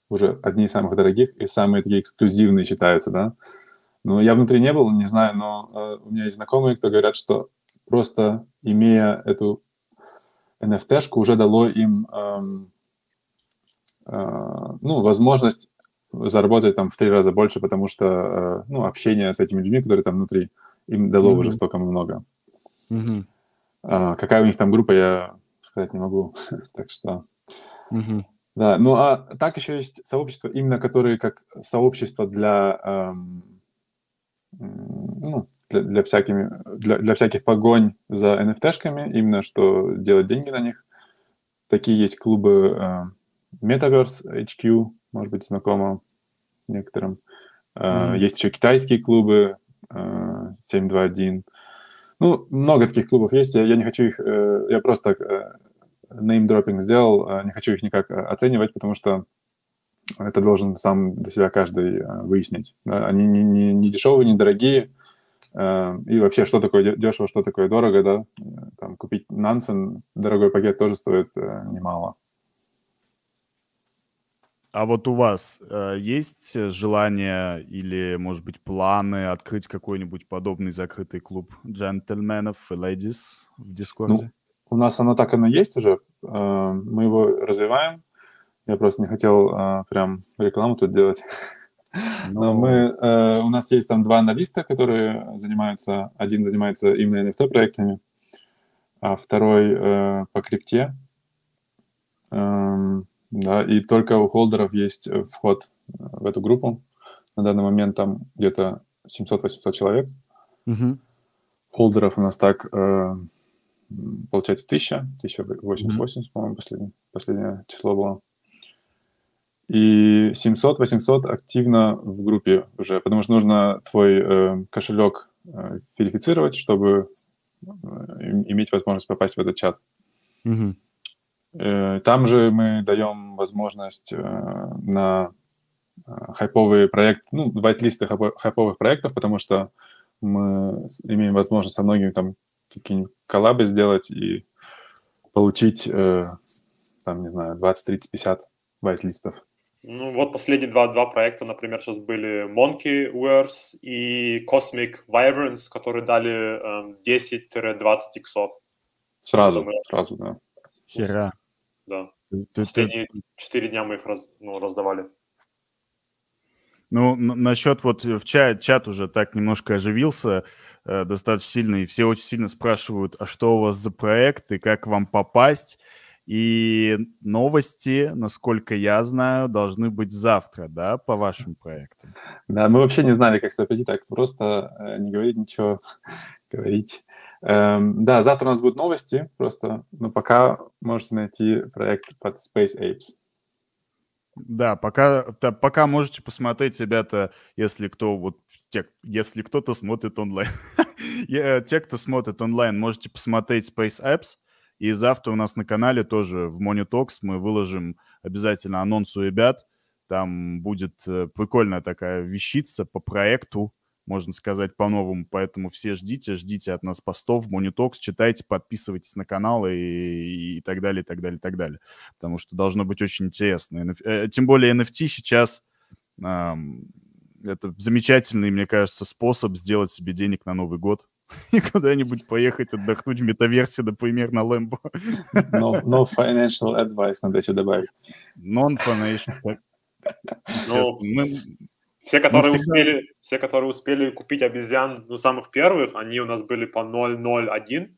уже одни из самых дорогих и самые такие эксклюзивные считаются, да. Но я внутри не был, не знаю, но э, у меня есть знакомые, кто говорят, что просто имея эту эн эф ти-шку уже дало им, э, э, ну, возможность заработать там в три раза больше, потому что, ну, общение с этими людьми, которые там внутри, им дало mm-hmm. уже столько много. Mm-hmm. А, какая у них там группа, я сказать не могу. Так что... Mm-hmm. Да, ну, а так еще есть сообщества, именно которые как сообщество для, эм, ну, для, для, всякими, для, для всяких погонь за эн эф ти-шками, именно что делать деньги на них. Такие есть клубы э, Metaverse эйч кью, может быть, знакомо некоторым. Mm-hmm. Есть еще китайские клубы, семь два один. Ну, много таких клубов есть. Я, я не хочу их... Я просто name-dropping сделал. Не хочу их никак оценивать, потому что это должен сам для себя каждый выяснить. Они не, не, не дешевые, не дорогие. И вообще, что такое дешево, что такое дорого, да? Там купить Nansen, дорогой пакет, тоже стоит немало. А вот у вас э, есть желание или, может быть, планы открыть какой-нибудь подобный закрытый клуб джентльменов и лейдис в Дискорде? Ну, у нас оно так оно есть уже. Э, мы его развиваем. Я просто не хотел э, прям рекламу тут делать. Но, Но мы, э, у нас есть там два аналиста, которые занимаются... Один занимается именно эн эф ти-проектами, а второй э, по крипте. Э, Да, и только у холдеров есть вход в эту группу. На данный момент там где-то семьсот-восемьсот человек. Mm-hmm. Холдеров у нас так, получается, тысяча. тысяча восемьдесят восемь, mm-hmm. по-моему, последнее, последнее число было. И семьсот-восемьсот активно в группе уже, потому что нужно твой кошелек верифицировать, чтобы иметь возможность попасть в этот чат. Mm-hmm. Там же мы даем возможность на хайповые проекты, ну, вайт-листы хайповых проектов, потому что мы имеем возможность со многими там какие-нибудь коллабы сделать и получить, там, не знаю, двадцать, тридцать, пятьдесят вайт-листов. Ну, вот последние два, два проекта, например, сейчас были Monkey Wars и Cosmic Vibrance, которые дали десять-двадцать иксов. Сразу, мы... сразу, да. Хера. Да. Последние четыре дня мы их раз, ну, раздавали. Ну, насчет вот в чат, чат уже так немножко оживился э, достаточно сильно, и все очень сильно спрашивают, а что у вас за проект и как вам попасть. И новости, насколько я знаю, должны быть завтра, да, по вашим проектам? Да, мы вообще не знали, как себя пойти, так просто не говорить ничего, говорить. Эм, да, завтра у нас будут новости, просто, но пока можете найти проект под Space Apps. Да, пока, да, пока можете посмотреть, ребята, если кто вот те, если кто-то смотрит онлайн, те, кто смотрит онлайн, можете посмотреть Space Apps. И завтра у нас на канале тоже в Money Talks мы выложим обязательно анонс у ребят. Там будет прикольная такая вещица по проекту, можно сказать, по-новому. Поэтому все ждите, ждите от нас постов в Money Talks, читайте, подписывайтесь на канал и, и, и так далее, и так далее, и так далее. Потому что должно быть очень интересно. Тем более эн эф ти сейчас э, это замечательный, мне кажется, способ сделать себе денег на Новый год. И куда-нибудь поехать отдохнуть в метаверсе, например, на Лэмбо. No, no financial advice надо еще добавить. Non-financial. No. Мы... Все, которые всегда... успели, все, которые успели купить обезьян, ну, самых первых, они у нас были по ноль ноль один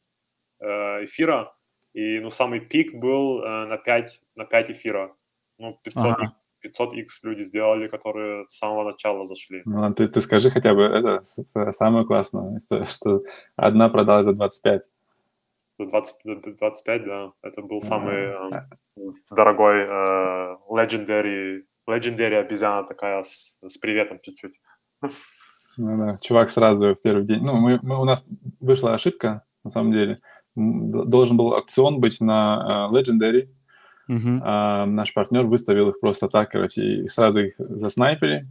эфира, и, ну, самый пик был на пять, на пять эфира. Ну, пятьсот ага. пятьсот икс люди сделали, которые с самого начала зашли. Ну, ты, ты скажи хотя бы это, самое классное, что одна продалась за двадцать пять. двадцать, двадцать пять, да. Это был самый mm-hmm. э, дорогой э, legendary, legendary обезьяна такая с, с приветом чуть-чуть. Ну, да. Чувак сразу в первый день. Ну, мы, мы, у нас вышла ошибка, на самом деле. Должен был аукцион быть на э, legendary. Uh-huh. А, наш партнер выставил их просто так, короче, и сразу их заснайпили,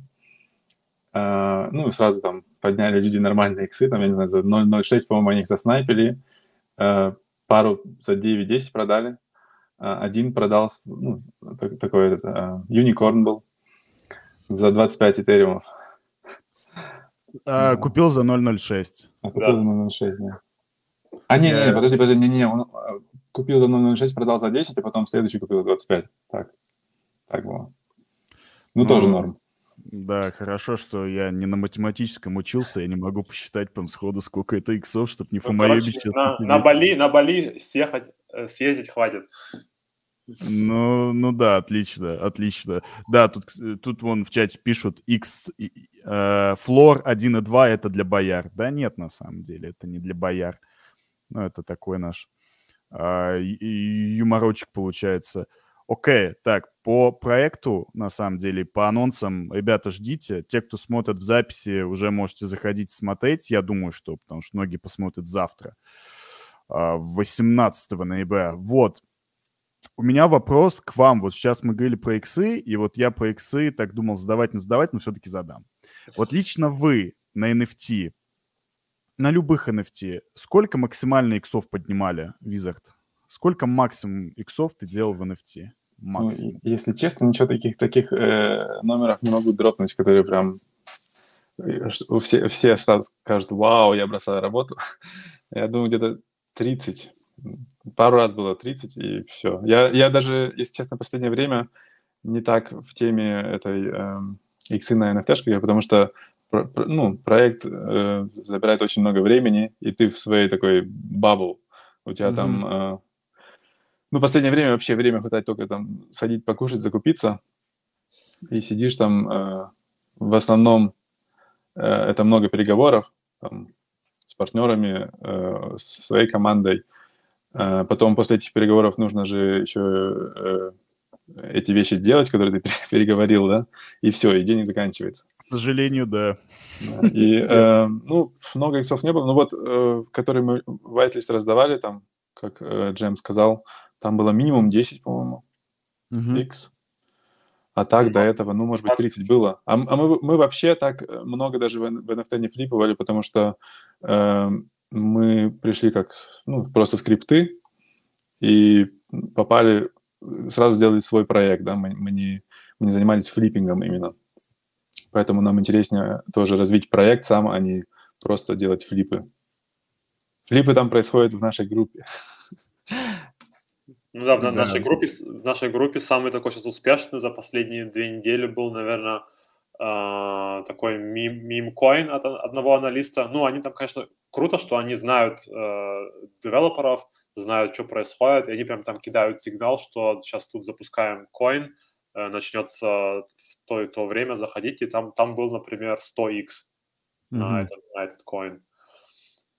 а, ну, и сразу там подняли люди нормальные иксы, там, я не знаю, за ноль ноль шесть, по-моему, они их заснайпили, а, пару за девять десять продали, а, один продался, ну, так, такой, а, юникорн был, за двадцать пять этериумов. А, купил за ноль ноль шесть. А, купил да. за ноль ноль шесть, да. А, не, не, не, подожди, подожди, не, не, он... Купил за ноль ноль шесть, продал за десять, а потом следующий купил за двадцать пять. Так, так было. Ну, ну, тоже норм. Да, хорошо, что я не на математическом учился, я не могу посчитать прям сходу, сколько это иксов, чтобы не ну, фомоебить. На, на Бали, на Бали съехать, съездить хватит. Ну, ну да, отлично, отлично. Да, тут, тут вон в чате пишут, X, э, флор один и два это для бояр. Да нет, на самом деле, это не для бояр. Ну, это такой наш... юморочек получается. Окей, okay, так, по проекту, на самом деле, по анонсам, ребята, ждите. Те, кто смотрят в записи, уже можете заходить смотреть, я думаю, что, потому что многие посмотрят завтра, восемнадцатого ноября. Вот. У меня вопрос к вам. Вот сейчас мы говорили про иксы, и вот я про иксы так думал задавать, не задавать, но все-таки задам. Вот лично вы на эн эф ти, на любых эн эф ти, сколько максимально иксов поднимали, Визарт? Сколько максимум иксов ты делал в эн эф ти? Максимум. Ну, если честно, ничего таких, таких э, номеров не могу дропнуть, которые прям... Все, все сразу скажут, вау, я бросаю работу. Я думаю, где-то тридцать. Пару раз было тридцать, и все. Я, я даже, если честно, в последнее время не так в теме этой... Э, иксы на эн эф ти-шках, потому что, ну, проект э, забирает очень много времени, и ты в своей такой бабл. У тебя mm-hmm. там... Э, ну, в последнее время вообще время хватает только там сходить покушать, закупиться, и сидишь там э, в основном э, это много переговоров там, с партнерами, э, со своей командой. Э, потом после этих переговоров нужно же еще... Э, эти вещи делать, которые ты переговорил, да, и все, и день заканчивается. К сожалению, да. И, э, ну, много иксов не было, но вот, э, которые мы whitelist раздавали, там, как э, Джем сказал, там было минимум десять, по-моему, uh-huh. икс, а так uh-huh. до этого, ну, может быть, тридцать было. А, а мы, мы вообще так много даже в эн эф ти не флиповали, потому что э, мы пришли как, ну, просто скрипты и попали... сразу сделали свой проект, да, мы, мы, не, мы не занимались флиппингом именно. Поэтому нам интереснее тоже развить проект сам, а не просто делать флипы. Флипы там происходят в нашей группе. Ну да, в, да. Нашей, группе, в нашей группе самый такой сейчас успешный за последние две недели был, наверное, э, такой мем-коин от одного аналиста. Ну, они там, конечно, круто, что они знают э, девелоперов, знают, что происходит, и они прям там кидают сигнал, что сейчас тут запускаем коин, э, начнется в то и то время, заходите. И там, там был, например, сто икс на, mm-hmm. этот, на этот коин.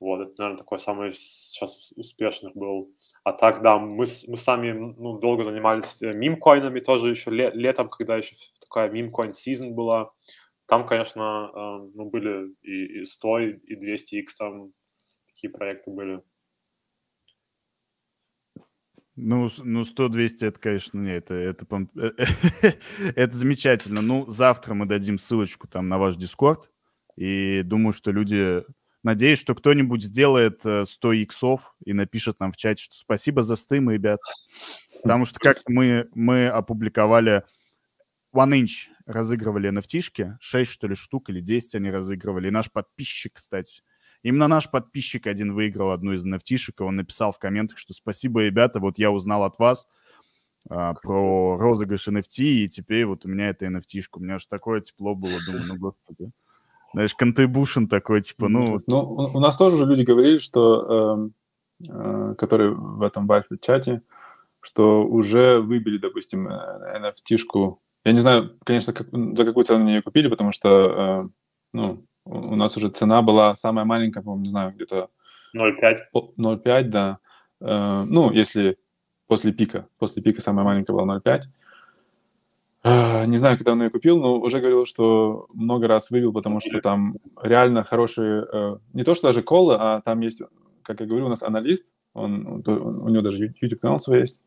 Вот, это, наверное, такой самый сейчас успешный был. А так, да, мы, мы сами ну, долго занимались мемкоинами тоже еще ле- летом, когда еще такая мемкоин-сезон была. Там, конечно, э, ну, были и, и сто, и двести икс там такие проекты были. Ну, ну сто-двести, это, конечно, не, это, это, это замечательно. Ну, завтра мы дадим ссылочку там на ваш Дискорд. И думаю, что люди... Надеюсь, что кто-нибудь сделает сто иксов и напишет нам в чате, что спасибо за стримы, ребят. Потому что как мы, мы опубликовали OneInch, разыгрывали эн эф ти-шки, шесть, что ли, штук или десять они разыгрывали. И наш подписчик, кстати, именно наш подписчик один выиграл одну из эн эф ти-шек, и он написал в комментах, что спасибо, ребята, вот я узнал от вас а, про розыгрыш эн эф ти, и теперь вот у меня эта эн эф ти-шка. У меня аж такое тепло было, думаю, ну господи. Знаешь, контрибушен такой, типа, ну... Ну, у нас тоже уже люди говорили, что, э, э, которые в этом Вайфе-чате, что уже выбили, допустим, эн эф ти-шку. Я не знаю, конечно, как, за какую цену они ее купили, потому что, э, ну, у нас уже цена была самая маленькая, по-моему, не знаю, где-то... ноль пять ноль пять, да. Э, ну, если после пика. После пика самая маленькая была ноль пять. Не знаю, когда он ее купил, но уже говорил, что много раз вывел, потому что там реально хорошие... Не то, что даже колы, а там есть, как я говорю, у нас аналист, он, у него даже YouTube-канал свой есть,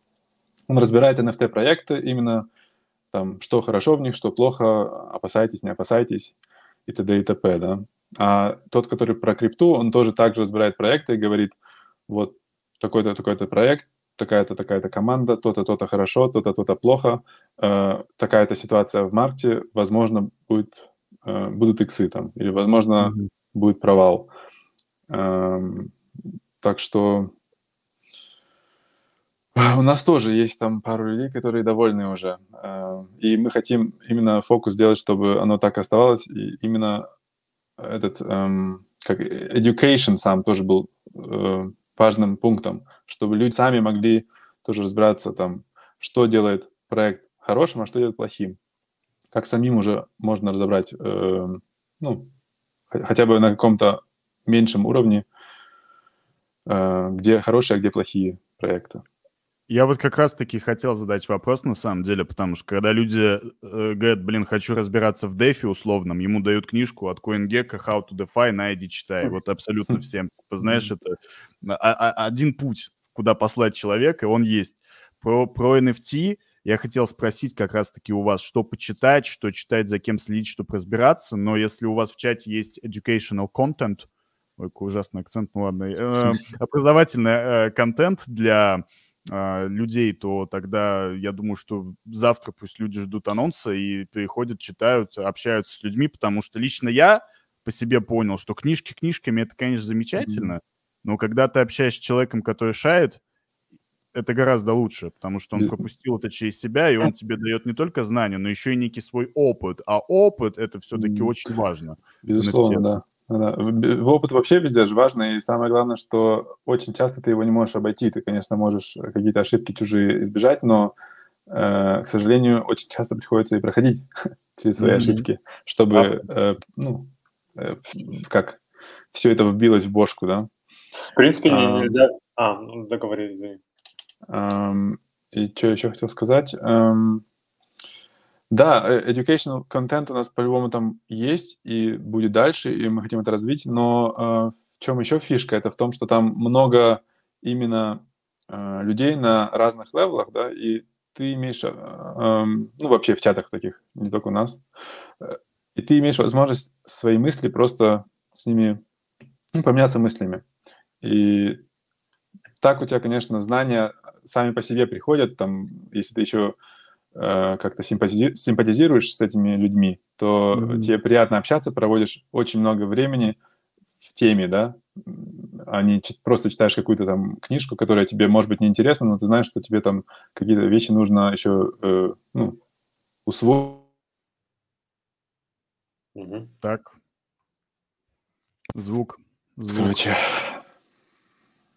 он разбирает эн эф ти-проекты, именно там, что хорошо в них, что плохо, опасайтесь, не опасайтесь, и т.д. и т.п., да. А тот, который про крипту, он тоже также разбирает проекты и говорит, вот такой-то, такой-то проект, такая-то, такая-то команда, то-то, то-то хорошо, то-то, то-то плохо, э, такая-то ситуация в марте, возможно, будет, э, будут иксы там, или, возможно, mm-hmm. будет провал. Э, так что у нас тоже есть там пару людей, которые довольны уже. Э, и мы хотим именно фокус сделать, чтобы оно так оставалось, и именно этот, э, как education сам тоже был... Э, важным пунктом, чтобы люди сами могли тоже разбираться, там, что делает проект хорошим, а что делает плохим. Как самим уже можно разобрать, э, ну, хотя бы на каком-то меньшем уровне, э, где хорошие, а где плохие проекты. Я вот как раз-таки хотел задать вопрос на самом деле, потому что когда люди э, говорят, блин, хочу разбираться в дефи условном, ему дают книжку от CoinGecko «How to DeFi», найди, читай. Вот абсолютно всем. Знаешь, это один путь, куда послать человека, он есть. Про, про эн эф ти я хотел спросить как раз-таки у вас, что почитать, что читать, за кем следить, чтобы разбираться. Но если у вас в чате есть educational content, ой, какой ужасный акцент, ну ладно, э, образовательный э, контент для... людей, то тогда я думаю, что завтра пусть люди ждут анонса и приходят, читают, общаются с людьми, потому что лично я по себе понял, что книжки книжками это, конечно, замечательно, mm-hmm. но когда ты общаешься с человеком, который шарит, это гораздо лучше, потому что он пропустил это через себя, и он тебе дает не только знания, но еще и некий свой опыт, а опыт это все-таки mm-hmm. очень важно. Безусловно, да. Да. Опыт вообще везде же важно, и самое главное, что очень часто ты его не можешь обойти. Ты, конечно, можешь какие-то ошибки чужие избежать, но, э, к сожалению, очень часто приходится и проходить через свои mm-hmm. ошибки, чтобы э, ну, э, как все это вбилось в бошку, да? В принципе, а, нельзя... А, ну, договори, извини. Э, и что еще хотел сказать? Э, Да, educational контент у нас по-любому там есть и будет дальше, и мы хотим это развить, но э, в чем еще фишка? Это в том, что там много именно э, людей на разных левелах, да, и ты имеешь, э, э, ну, вообще в чатах таких, не только у нас, э, и ты имеешь возможность свои мысли просто с ними, ну, поменяться мыслями. И так у тебя, конечно, знания сами по себе приходят, там, если ты еще... как-то симпатизируешь с этими людьми, то mm-hmm. тебе приятно общаться, проводишь очень много времени в теме, да, а не просто читаешь какую-то там книжку, которая тебе, может быть, неинтересна, но ты знаешь, что тебе там какие-то вещи нужно еще э, ну, усвоить, Угу. Так. Звук. Звук. Короче.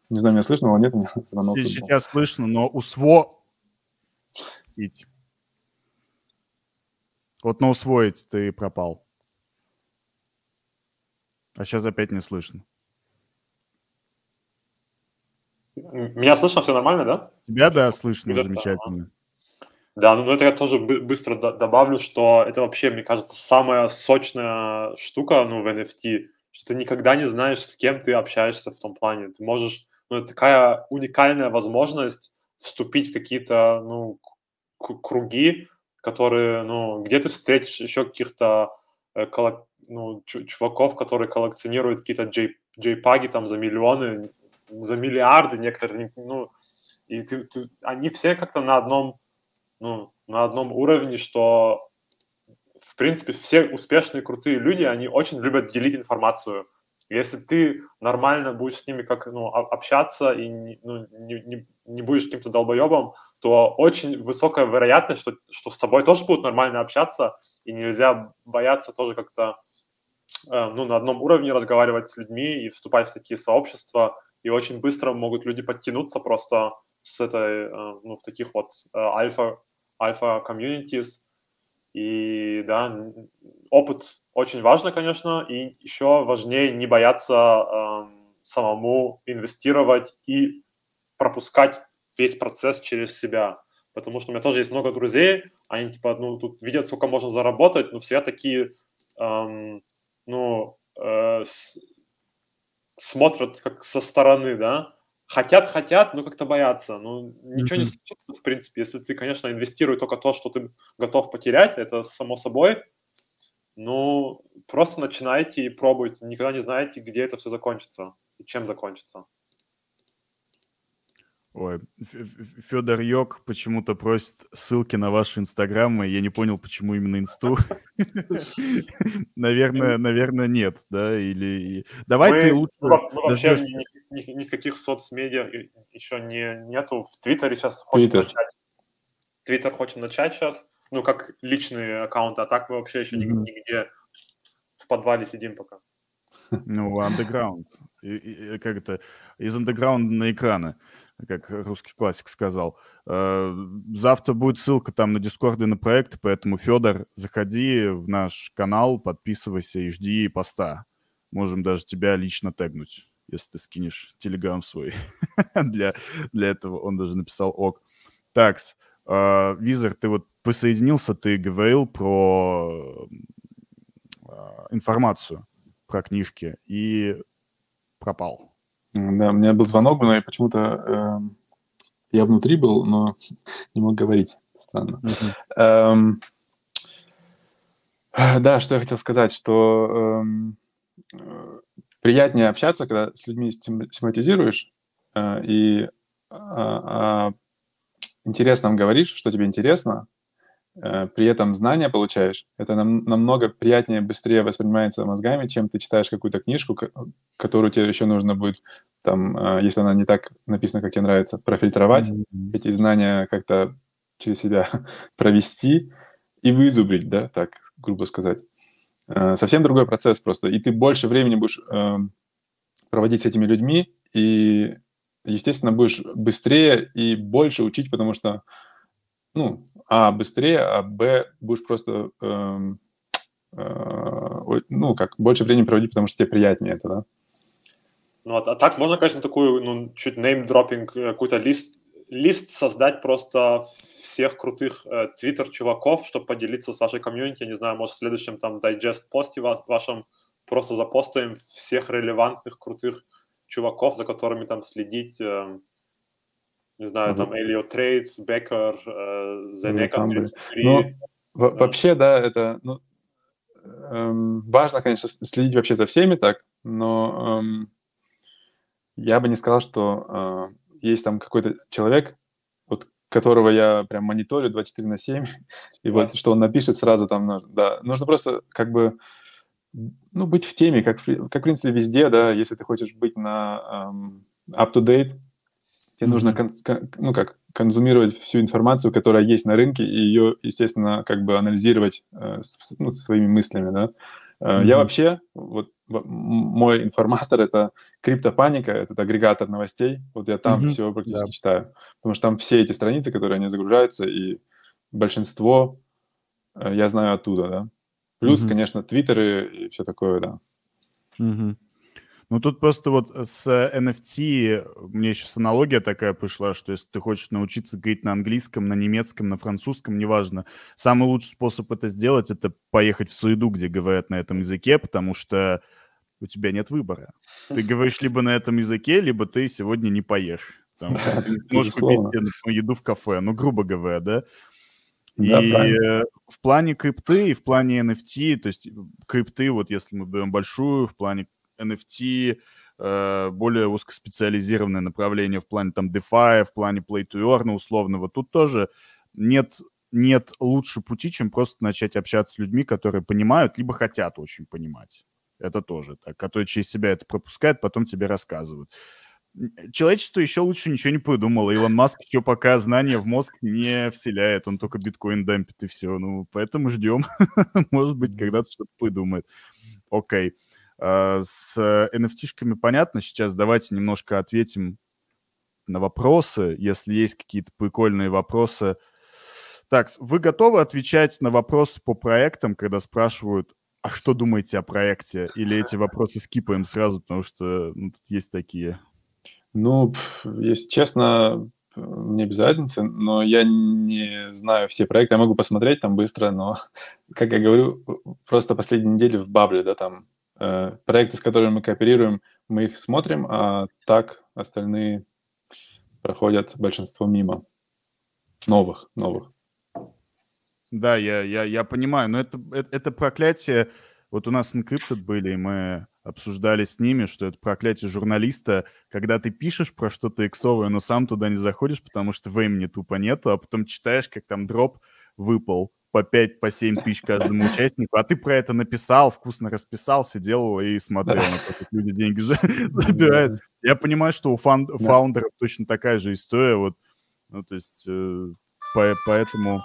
Не знаю, меня слышно, но нет. Меня сейчас слышно, но усвоить. Вот на усвоить ты пропал. А сейчас опять не слышно. Меня слышно, все нормально, да? Тебя, да, слышно, это замечательно. Да, ну это я тоже быстро добавлю, что это вообще, мне кажется, самая сочная штука, ну, в эн эф ти, что ты никогда не знаешь, с кем ты общаешься в том плане. Ты можешь, ну, это такая уникальная возможность вступить в какие-то, ну, круги, которые, ну, где ты встретишь еще каких-то, ну, чуваков, которые коллекционируют какие-то джейпаги там за миллионы, за миллиарды некоторые, ну, и ты, ты, они все как-то на одном, ну, на одном уровне, что, в принципе, все успешные, крутые люди, они очень любят делить информацию. Если ты нормально будешь с ними как, ну, общаться и не, ну, не, не будешь каким-то долбоебом, то очень высокая вероятность, что, что с тобой тоже будут нормально общаться, и нельзя бояться тоже как-то, э, ну, на одном уровне разговаривать с людьми и вступать в такие сообщества, и очень быстро могут люди подтянуться просто с этой, э, ну, в таких вот э, альфа, альфа-комьюнитис. И, да, опыт очень важно, конечно, и еще важнее не бояться э, самому инвестировать и пропускать весь процесс через себя, потому что у меня тоже есть много друзей, они, типа, ну, тут видят, сколько можно заработать, но все такие, эм, ну, э, с, смотрят как со стороны, да, хотят, хотят, но как-то боятся, ну, ничего не случится, в принципе, если ты, конечно, инвестируешь только то, что ты готов потерять, это само собой, ну, просто начинайте и пробуйте, никогда не знаете, где это все закончится и чем закончится. Ой, Федор Йог почему-то просит ссылки на ваши инстаграмы. Я не понял, почему именно инсту. Наверное, наверное, нет, да? Или давай ты лучше. Вообще никаких соцмедиа еще нету. В Твиттере сейчас хочет начать. Твиттер хочет начать сейчас. Ну, как личные аккаунты, а так мы вообще еще нигде в подвале сидим пока. Ну, андеграунд. Как это? Из андеграунда на экраны, как русский классик сказал. Завтра будет ссылка там на Дискорд и на проект, поэтому, Федор, заходи в наш канал, подписывайся и жди поста. Можем даже тебя лично тегнуть, если ты скинешь телеграм свой. для, для этого он даже написал ок. Такс, Визарт, ты вот присоединился, ты говорил про информацию, про книжки, и пропал. Да, у меня был звонок, но я почему-то... Э, я внутри был, но не мог говорить. Странно. Mm-hmm. Э, да, что я хотел сказать, что э, приятнее общаться, когда с людьми симпатизируешь э, и о э, интересном говоришь, что тебе интересно, э, при этом знания получаешь. Это нам, намного приятнее, быстрее воспринимается мозгами, чем ты читаешь какую-то книжку, которую тебе еще нужно будет, там, если она не так написана, как тебе нравится, профильтровать, mm-hmm. эти знания как-то через себя провести и вызубрить, да, так, грубо сказать. Совсем другой процесс просто. И ты больше времени будешь проводить с этими людьми, и, естественно, будешь быстрее и больше учить, потому что, ну, а, быстрее, а, б, будешь просто, э, э, ну, как, больше времени проводить, потому что тебе приятнее это, да. Ну, а так можно, конечно, такую, ну, чуть неймдропинг, какой-то лист, лист создать просто всех крутых твиттер-чуваков, э, чтобы поделиться с вашей комьюнити. Я не знаю, может, в следующем там дайджест-посте вашем просто запостаем всех релевантных крутых чуваков, за которыми там следить, э, не знаю, mm-hmm. там Элио Трейдс, Беккер, Зенека тридцать три. Ну, в- вообще, да, это, ну, эм, важно, конечно, следить вообще за всеми так, но... Эм... Я бы не сказал, что э, есть там какой-то человек, вот, которого я прям мониторю двадцать четыре на семь, и да. Вот что он напишет сразу там, да, нужно просто как бы, ну, быть в теме, как, как в принципе везде, да, если ты хочешь быть на э, up-to-date, тебе mm-hmm. нужно, кон, ну, как, консумировать всю информацию, которая есть на рынке, и ее, естественно, как бы анализировать э, с, ну, своими мыслями, да, Mm-hmm. Я вообще, вот мой информатор — это Криптопаника, этот агрегатор новостей. Вот я там mm-hmm. все практически yeah. читаю. Потому что там все эти страницы, которые они загружаются, и большинство я знаю оттуда, да. Плюс, mm-hmm. конечно, твиттеры и все такое, да. Mm-hmm. Ну, тут просто вот с эн эф ти мне сейчас аналогия такая пришла, что если ты хочешь научиться говорить на английском, на немецком, на французском, неважно, самый лучший способ это сделать — это поехать в среду, где говорят на этом языке, потому что у тебя нет выбора. Ты говоришь либо на этом языке, либо ты сегодня не поешь. Потому что ты не сможешь купить еду в кафе, ну, грубо говоря, да? И да, в плане крипты и в плане эн эф ти, то есть крипты, вот если мы берем большую, в плане эн эф ти, более узкоспециализированное направление в плане там DeFi, в плане Play to Earn условного. Тут тоже нет, нет лучше пути, чем просто начать общаться с людьми, которые понимают, либо хотят очень понимать. Это тоже так. Которые через себя это пропускают, потом тебе рассказывают. Человечество еще лучше ничего не придумало. Илон Маск еще пока знания в мозг не вселяет. Он только биткоин дампит и все. Ну, поэтому ждем. Может быть, когда-то что-то придумает. Окей. С эн эф ти-шками понятно. Сейчас давайте немножко ответим на вопросы, если есть какие-то прикольные вопросы. Так, вы готовы отвечать на вопросы по проектам, когда спрашивают, а что думаете о проекте? Или эти вопросы скипаем сразу, потому что ну, тут есть такие? Ну, если честно, мне без разницы, но я не знаю все проекты. Я могу посмотреть там быстро, но, как я говорю, просто последние недели в бабле, да, там, проекты, с которыми мы кооперируем, мы их смотрим, а так остальные проходят большинство мимо. Новых, новых. Да, я, я, я понимаю, но это, это, это проклятие... Вот у нас Encrypted были, и мы обсуждали с ними, что это проклятие журналиста, когда ты пишешь про что-то иксовое, но сам туда не заходишь, потому что времени тупо нету, а потом читаешь, как там дроп выпал по пять, по семь тысяч каждому участнику, а ты про это написал, вкусно расписался, делал и смотрел, на то, как люди деньги забирают. Я понимаю, что у фаундеров точно такая же история, вот, ну, то есть, поэтому...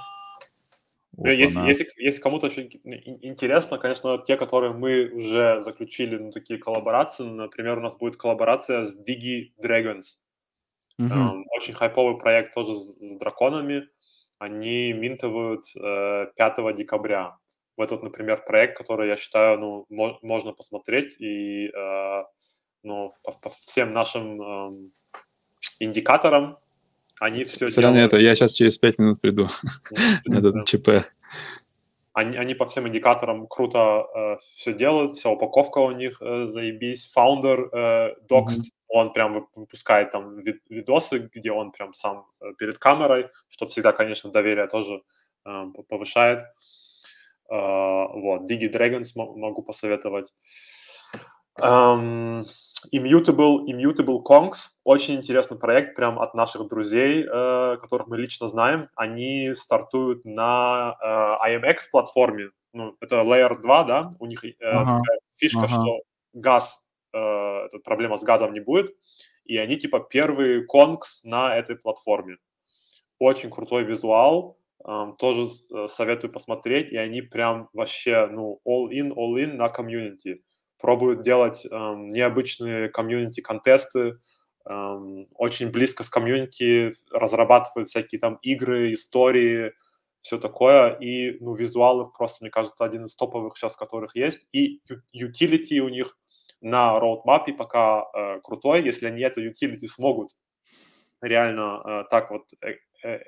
Вот если, если, если кому-то очень интересно, конечно, те, которые мы уже заключили, ну, такие коллаборации, например, у нас будет коллаборация с Digi Dragons, mm-hmm. um, очень хайповый проект тоже с, с драконами, они минтовывают э, пятого декабря. Вот этот, например, проект, который, я считаю, ну, мо- можно посмотреть, и э, ну, по, по всем нашим э, индикаторам они все Все равно делают... это, я сейчас через пять минут приду. Это ЧП. Они, они по всем индикаторам круто э, все делают, вся упаковка у них э, заебись. Founder э, Doxed, mm-hmm. он прям выпускает там вид- видосы, где он прям сам э, перед камерой, что всегда, конечно, доверие тоже э, повышает. Э, вот, Digi Dragons м- могу посоветовать. Эм... Immutable, Immutable Kongs, очень интересный проект, прям от наших друзей, э, которых мы лично знаем. Они стартуют на э, ай эм экс платформе, ну, это Layer два, да, у них э, ага. такая фишка, ага. что газ, э, проблема с газом не будет, и они типа первые Kongs на этой платформе. Очень крутой визуал, э, тоже советую посмотреть, и они прям вообще, ну, all-in, all-in на комьюнити. Пробуют делать эм, необычные комьюнити-контесты, эм, очень близко с комьюнити, разрабатывают всякие там игры, истории, все такое. И, ну, визуал их просто, мне кажется, один из топовых сейчас, которых есть. И utility у них на роудмапе пока э, крутой. Если они это utility смогут реально э, так вот, э, э,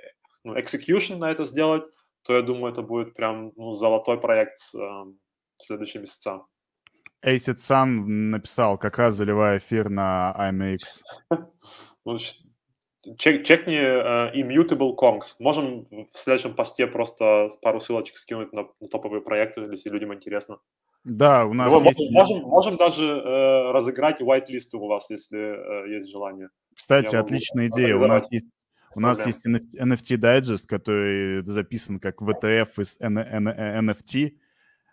ну, execution на это сделать, то, я думаю, это будет прям, ну, золотой проект э, в следующие месяца. Acid Sun написал, как раз заливая эфир на ай эм экс. Чек, чекни uh, Immutable Kongs. Можем в следующем посте просто пару ссылочек скинуть на, на топовые проекты, если людям интересно. Да, у нас ну, есть... Можем, можем даже uh, разыграть whitelist у вас, если uh, есть желание. Кстати, Я отличная могу... идея. У нас есть, у нас есть эн эф ти Digest, который записан как ви ти эф из эн эф ти.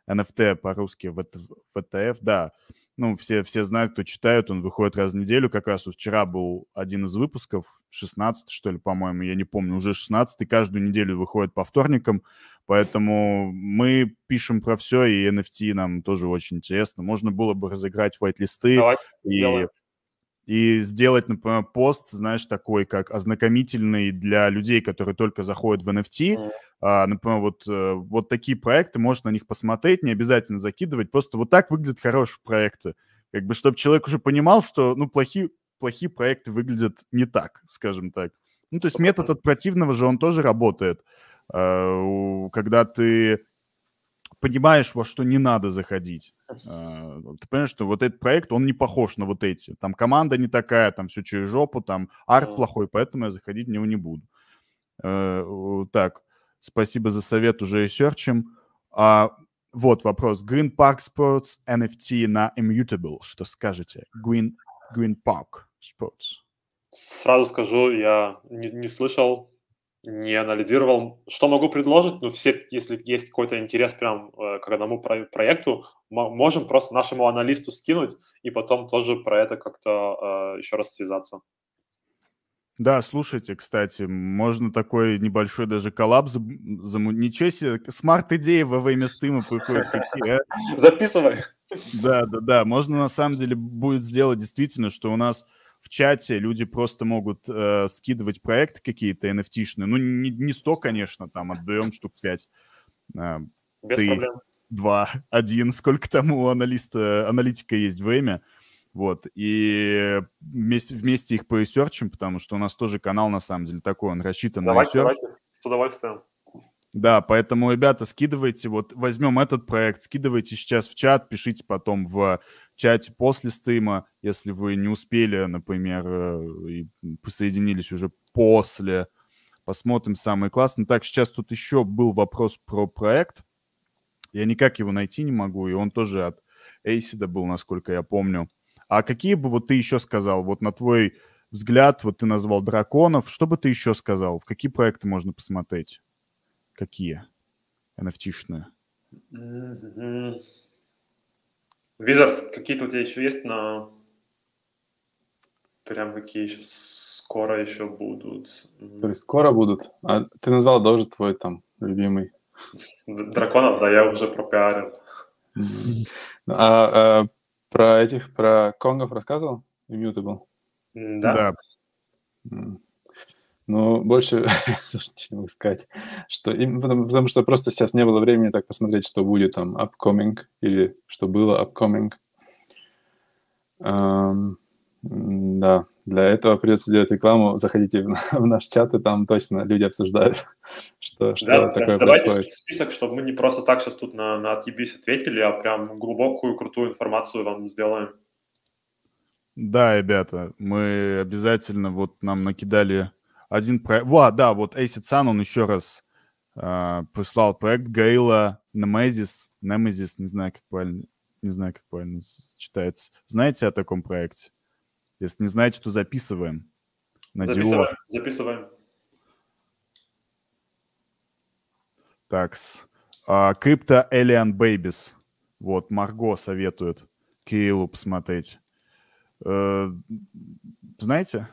эн эф ти по-русски, ви ти эф, да. Ну, все, все знают, кто читает, он выходит раз в неделю. Как раз вчера был один из выпусков, шестнадцатый, что ли, по-моему, я не помню, уже шестнадцатый. Каждую неделю выходит по вторникам. Поэтому мы пишем про все, и эн эф ти нам тоже очень интересно. Можно было бы разыграть вайт-листы и, и сделать, например, пост, знаешь, такой, как ознакомительный для людей, которые только заходят в эн эф ти. Mm. А, например, вот, вот такие проекты, можно на них посмотреть, не обязательно закидывать. Просто вот так выглядят хорошие проекты. Как бы, чтобы человек уже понимал, что, ну, плохие, плохие проекты выглядят не так, скажем так. Ну, то есть метод от противного же, он тоже работает. Когда ты понимаешь, во что не надо заходить. Ты понимаешь, что вот этот проект, он не похож на вот эти. Там команда не такая, там все через жопу, там арт плохой, поэтому я заходить в него не буду. Так, спасибо за совет, уже и серчим. Вот вопрос. Green Park Sports эн эф ти на Immutable. Что скажете? Green, Green Park Sports. Сразу скажу, я не, не слышал, не анализировал. Что могу предложить? Ну, все, если есть какой-то интерес прям э, к одному про- проекту, мы можем просто нашему аналисту скинуть и потом тоже про это как-то э, еще раз связаться. Да, слушайте, кстати, можно такой небольшой даже коллаб замутить. Ничего себе, смарт-идея во время стыма приходит. Записывай. Да, да, да. Можно на самом деле будет сделать действительно, что у нас в чате люди просто могут э, скидывать проекты какие-то эн эф ти-шные. Ну, не, не сто, конечно, там отдаем штук пять. Э, Без ты, проблем. Два, один. Сколько там у аналиста, аналитика есть время. Вот, и вместе, вместе их поресерчим, потому что у нас тоже канал, на самом деле, такой, он рассчитан давайте, на ресерч. Давайте, с удовольствием. Да, поэтому, ребята, скидывайте, вот возьмем этот проект, скидывайте сейчас в чат, пишите потом в чате после стрима, если вы не успели, например, и присоединились уже после. Посмотрим самые классные. Так, сейчас тут еще был вопрос про проект. Я никак его найти не могу, и он тоже от Эйсида был, насколько я помню. А какие бы вот ты еще сказал, вот на твой взгляд, вот ты назвал драконов, что бы ты еще сказал, в какие проекты можно посмотреть? Какие эн эф ти-шные? Визарт, какие-то у тебя еще есть на... Прям какие еще скоро еще будут? То есть скоро будут? А ты назвал даже твой там любимый. Драконов, да, я уже пропиарил. А, а... Про этих, про конгов рассказывал? Immutable? Да. да. Ну, больше не могу сказать. Что, потому, потому что просто сейчас не было времени так посмотреть, что будет там upcoming или что было upcoming. Um, да, для этого придется делать рекламу. Заходите в, в наш чат, и там точно люди обсуждают, что, что да, такое да, происходит. Давайте список, чтобы мы не просто так сейчас тут на, на отъебись ответили, а прям глубокую, крутую информацию вам сделаем. Да, ребята, мы обязательно вот нам накидали один проект. Во, да, вот Acid Sun, он еще раз э, прислал проект Gorilla Nemesis. Nemesis, не знаю, как правильно, не знаю, как правильно читается. Знаете о таком проекте? Если не знаете, то записываем. На записываем, Диор. записываем. Такс. Crypto Alien Babies. Вот, Марго советует Кириллу посмотреть. Uh, знаете?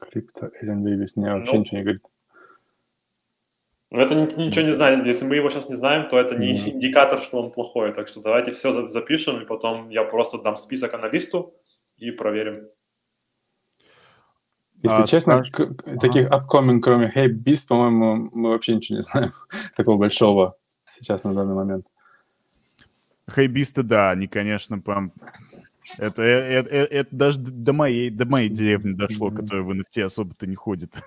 Crypto Alien Babies. Мне вообще ну, ничего не говорит. Это ничего не знаем. Если мы его сейчас не знаем, то это не mm-hmm. индикатор, что он плохой. Так что давайте все запишем, и потом я просто дам список аналисту. И проверим. Если а, честно, спрашиваю. К- таких ага. upcoming, кроме Hey Beast, по-моему, мы вообще ничего не знаем такого большого сейчас на данный момент. Hey Beast, да, они, конечно, прям... Это, это, это, это даже до моей, до моей деревни дошло, mm-hmm. которая в эн эф ти особо-то не ходит.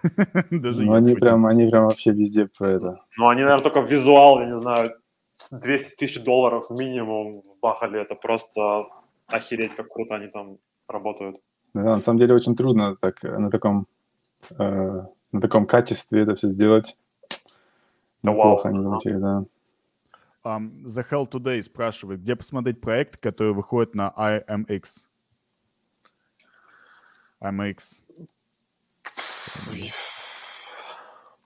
даже ну, они прям, они прям вообще везде про это. Ну, они, наверное, только визуал, я не знаю, двести тысяч долларов минимум вбахали. Это просто охереть, как круто они там... работают. Да, на самом деле очень трудно так на таком э, на таком качестве это все сделать. Да, неплохо, они замутили, да. Um, The Hell Today спрашивает, где посмотреть проект, который выходит на ай эм экс? ай эм экс.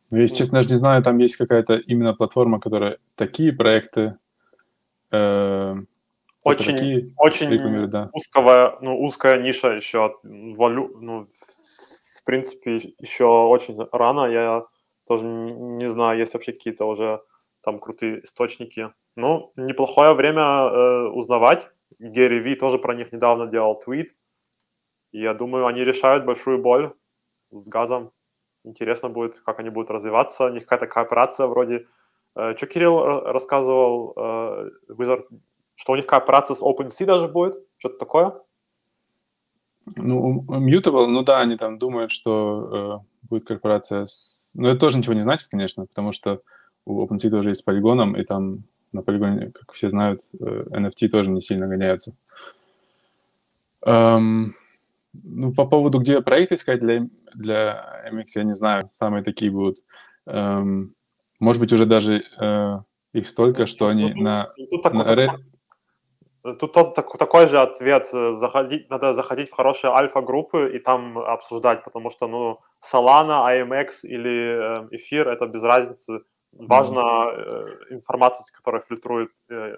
Ну, если честно, даже не знаю, там есть какая-то именно платформа, которая такие проекты... Э, Очень, такие, очень например, да. узкого, ну, узкая ниша еще. Валю, ну, в принципе, еще очень рано. Я тоже не знаю, есть вообще какие-то уже там крутые источники. Ну, неплохое время э, узнавать. Гэри Ви тоже про них недавно делал твит. И я думаю, они решают большую боль с газом. Интересно будет, как они будут развиваться. У них какая-то кооперация вроде... Э, что Кирилл рассказывал? Э, Wizard, что у них кооперация с OpenSea даже будет? Что-то такое? Ну, Immutable, ну да, они там думают, что э, будет корпорация с... Но это тоже ничего не значит, конечно, потому что у OpenSea тоже есть с полигоном, и там на полигоне, как все знают, эн эф ти тоже не сильно гоняются. Эм, ну, по поводу, где проект искать для, для ай эм икс, я не знаю, самые такие будут. Эм, может быть, уже даже э, их столько, что они тут, на... Тут, на, такой, на... тут так, такой же ответ. Заходить, надо заходить в хорошие альфа-группы и там обсуждать, потому что, ну, Solana, ай эм икс или эфир — это без разницы. Важна э, информация, которая фильтрует. Э,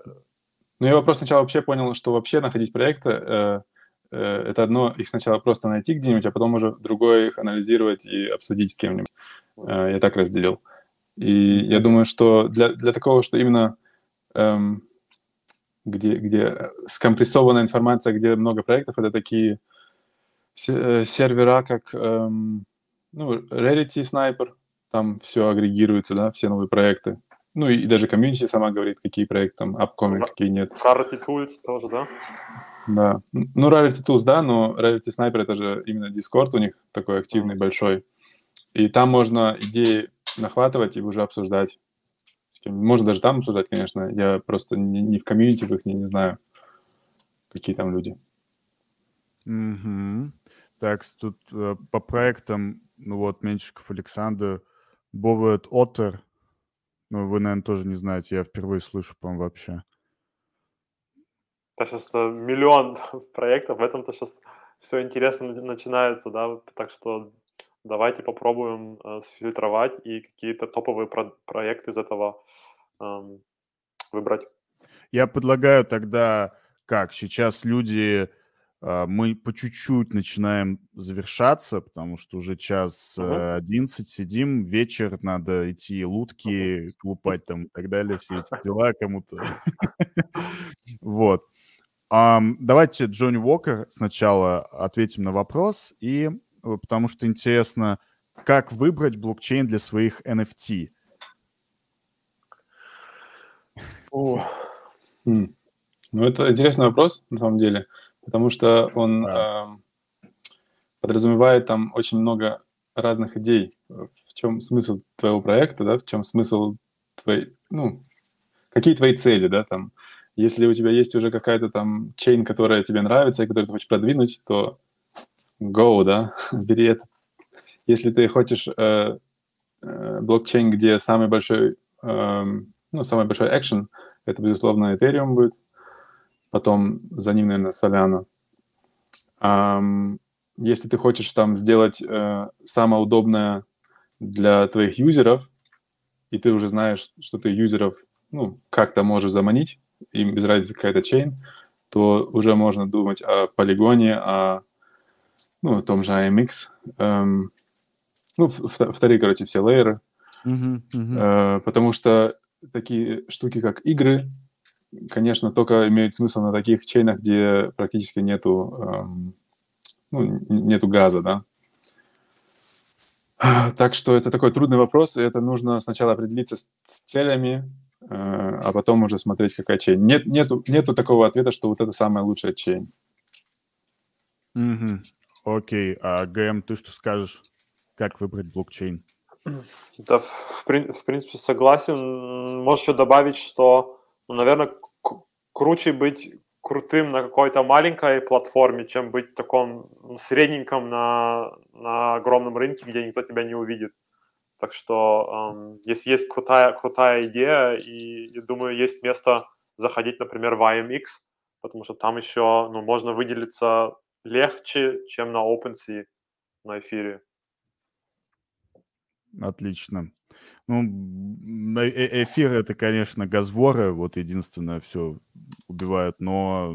ну, я вопрос сначала вообще понял, что вообще находить проекты э, – э, это одно, их сначала просто найти где-нибудь, а потом уже другое их анализировать и обсудить с кем-нибудь. Э, я так разделил. И я думаю, что для, для такого, что именно э, где, где скомпрессованная информация, где много проектов, это такие сервера, как э, ну, Rarity Sniper. Там все агрегируется, да, все новые проекты. Ну, и, и даже комьюнити сама говорит, какие проекты там, upcoming, Ra- какие нет. Rarity Tools тоже, да? Да. Ну, Rarity Tools, да, но Rarity Sniper — это же именно Дискорд у них такой активный, mm-hmm. большой. И там можно идеи нахватывать и уже обсуждать. Можно даже там обсуждать, конечно. Я просто не, не в комьюнити, их не, не знаю, какие там люди. Mm-hmm. Так, тут э, по проектам, ну вот, Меньшиков Александр, Bored Apes, ну, вы, наверное, тоже не знаете, я впервые слышу, по-моему, вообще. Да, сейчас миллион проектов, в этом-то сейчас все интересно начинается, да, так что давайте попробуем э, сфильтровать и какие-то топовые про- проекты из этого э, выбрать. Я предлагаю тогда, как, сейчас люди... Мы по чуть-чуть начинаем завершаться, потому что уже час uh-huh. одиннадцать, сидим, вечер, надо идти лутки, uh-huh. клупать там и так далее, все эти дела кому-то. Вот. Давайте Джонни Уокер сначала ответим на вопрос, и потому что интересно, как выбрать блокчейн для своих эн эф ти? Ну, это интересный вопрос, на самом деле. Потому что он э, подразумевает там очень много разных идей. В чем смысл твоего проекта, да, в чем смысл твоей, ну, какие твои цели, да, там. Если у тебя есть уже какая-то там чейн, которая тебе нравится и которую ты хочешь продвинуть, то go, да, бери это. Если ты хочешь э, э, блокчейн, где самый большой, э, ну, самый большой action, это, безусловно, Ethereum будет. Потом за ним, наверное, Solana. Um, если ты хочешь там сделать э, самое удобное для твоих юзеров, и ты уже знаешь, что ты юзеров, ну, как-то можешь заманить, им без разницы какая-то чейн, то уже можно думать о полигоне, о, ну, о том же ай эм икс. Эм, ну, вторые, короче, все лейеры. Mm-hmm, mm-hmm. Э, потому что такие штуки, как игры, конечно, только имеет смысл на таких чейнах, где практически нету, эм, ну, нету газа, да. Так что это такой трудный вопрос, и это нужно сначала определиться с, с целями, э, а потом уже смотреть, какая чейн. Нет, нету, нету такого ответа, что вот это самая лучшая чейн. Mm-hmm. Окей, а ГМ, ты что скажешь, как выбрать блокчейн? Да, в, в принципе, согласен. Можешь еще добавить, что Ну, наверное, к- круче быть крутым на какой-то маленькой платформе, чем быть в таком средненьком на, на огромном рынке, где никто тебя не увидит. Так что эм, если есть крутая, крутая идея, и, я думаю, есть место заходить, например, в ай эм икс, потому что там еще ну, можно выделиться легче, чем на OpenSea, на эфире. Отлично. Ну, э- эфир — это, конечно, газворы, вот единственное, все убивают, но...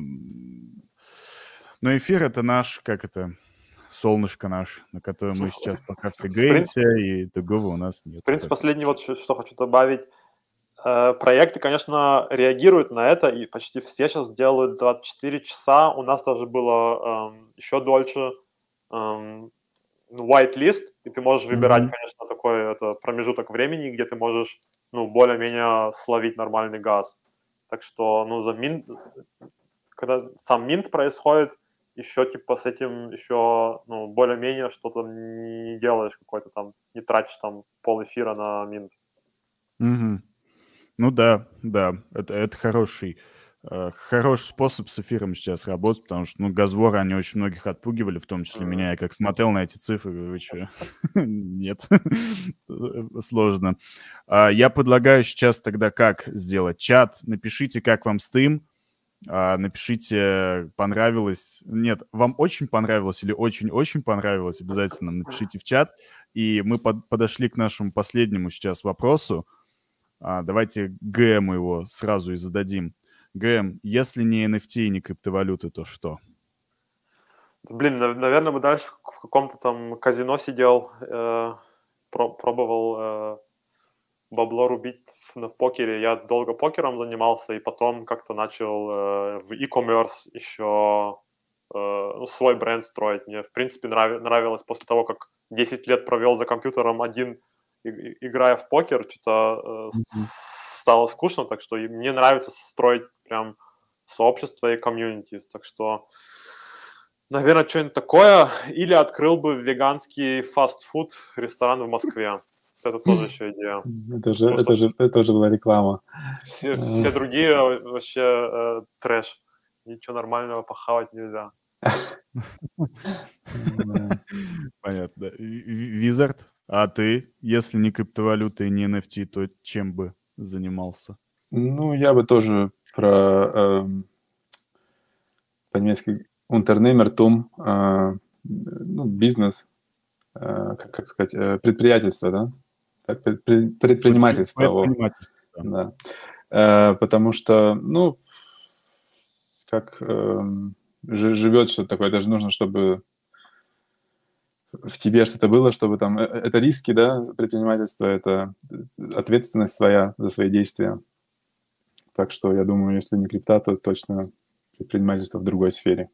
но эфир — это наш, как это, солнышко наш, на которое мы сейчас пока все греемся, и другого у нас нет. В принципе, последнее, вот что хочу добавить. Проекты, конечно, реагируют на это, и почти все сейчас делают двадцать четыре часа. У нас даже было эм, еще дольше эм, white list, и ты можешь выбирать, mm-hmm. конечно, такой это, промежуток времени, где ты можешь ну, более-менее словить нормальный газ. Так что, ну, за минт, когда сам минт происходит, еще типа с этим еще ну, более-менее что-то не делаешь какой-то там, не тратишь там пол эфира на минт. Mm-hmm. Ну да, да, это, это хороший, э, хороший способ с эфиром сейчас работать, потому что, ну, газворы, они очень многих отпугивали, в том числе mm-hmm. меня. Я как смотрел на эти цифры, говорю, вы что? Нет, сложно. А, я предлагаю сейчас тогда как сделать чат. Напишите, как вам стрим, а, напишите, понравилось. Нет, вам очень понравилось или очень-очень понравилось, обязательно напишите в чат. И мы под, подошли к нашему последнему сейчас вопросу. А, давайте ГМ его сразу и зададим. ГМ, если не эн эф ти и не криптовалюты, то что? Блин, наверное, бы дальше в каком-то там казино сидел, э, пробовал э, бабло рубить в, в покере. Я долго покером занимался, и потом как-то начал э, в e-commerce еще э, свой бренд строить. Мне, в принципе, нрав, нравилось после того, как десять лет провел за компьютером один, играя в покер, что-то э, mm-hmm. стало скучно, так что мне нравится строить прям сообщество и комьюнити, так что, наверное, что-нибудь такое, или открыл бы веганский фастфуд ресторан в Москве, это тоже еще идея. Это же, это же, это же была реклама. Все, все другие вообще э, трэш, ничего нормального похавать нельзя. Понятно. Визарт? А ты, если не криптовалюта и не эн эф ти, то чем бы занимался? Ну, я бы тоже про э, по-немецки Unternehmertum, э, ну, бизнес, э, как, как сказать, э, предприятельство, да? Так, предпри, предпринимательство. Предпринимательство, да. Да. Э, потому что, ну, как э, живет что-то такое, даже нужно, чтобы... в тебе что-то было, чтобы там... Это риски, да, предпринимательство, это ответственность своя за свои действия. Так что, я думаю, если не крипта, то точно предпринимательство в другой сфере.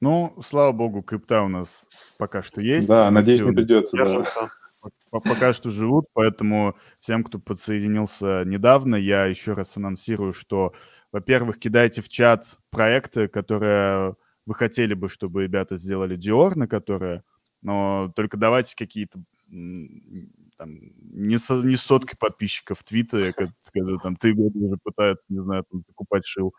Ну, слава богу, крипта у нас пока что есть. Да, надеюсь, не придется. Да. Пока что живут, поэтому всем, кто подсоединился недавно, я еще раз анонсирую, что, во-первых, кидайте в чат проекты, которые... Вы хотели бы, чтобы ребята сделали Dior, на которые, но только давайте какие-то там, не, со, не сотки подписчиков в Твиттере, когда там три года уже пытаются, не знаю, там, закупать шил,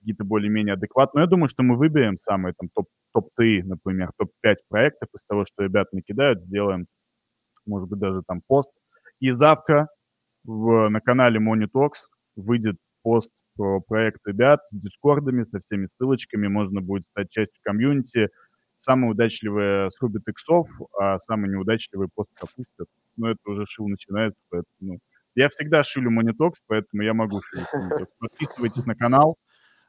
какие-то более-менее адекватные. Но я думаю, что мы выберем самые там топ-три, например, топ пять проектов из того, что ребята накидают, сделаем, может быть, даже там пост. И завтра в, на канале Money Talks выйдет пост про проект ребят с дискордами, со всеми ссылочками. Можно будет стать частью комьюнити. Самые удачливые срубят иксов, а самые неудачливые просто опустят. Но это уже шил начинается. Поэтому... Я всегда шилю Монитокс, поэтому я могу шилить Монитокс. Подписывайтесь на канал.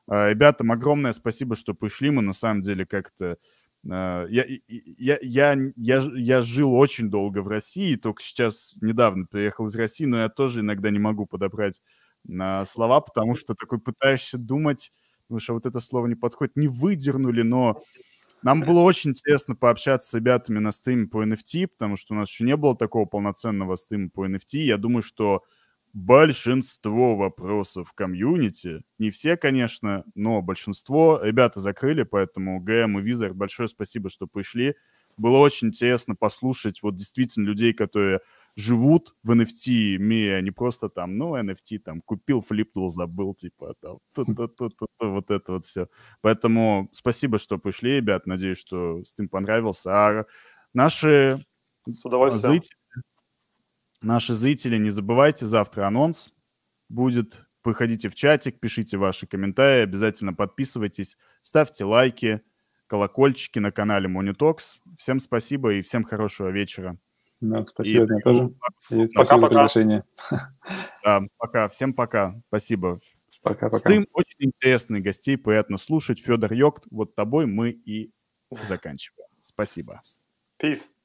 Ребятам огромное спасибо, что пришли. Мы на самом деле как-то... Я, я, я, я, я жил очень долго в России, только сейчас недавно приехал из России, но я тоже иногда не могу подобрать на слова, потому что такой пытаешься думать, потому что вот это слово не подходит, не выдернули, но нам было очень интересно пообщаться с ребятами на стриме по эн эф ти, потому что у нас еще не было такого полноценного стрима по эн эф ти. Я думаю, что большинство вопросов в комьюнити, не все, конечно, но большинство ребята закрыли, поэтому ГМ и Визард, большое спасибо, что пришли. Было очень интересно послушать вот действительно людей, которые... живут в эн эф ти мире, а не просто там, ну, эн эф ти там купил, флипнул, забыл, типа, там, вот это вот все. Поэтому спасибо, что пришли, ребят, надеюсь, что стрим понравился. А наши зрители, наши зрители, не забывайте, завтра анонс будет, приходите в чатик, пишите ваши комментарии, обязательно подписывайтесь, ставьте лайки, колокольчики на канале Монитокс. Всем спасибо и всем хорошего вечера. Ну, спасибо, и, тоже. И спасибо за приглашение. Да, пока. Всем пока. Спасибо. Пока, пока. Стрим очень интересный, гостей приятно слушать. Федор Йокт, вот тобой мы и заканчиваем. Спасибо. Peace.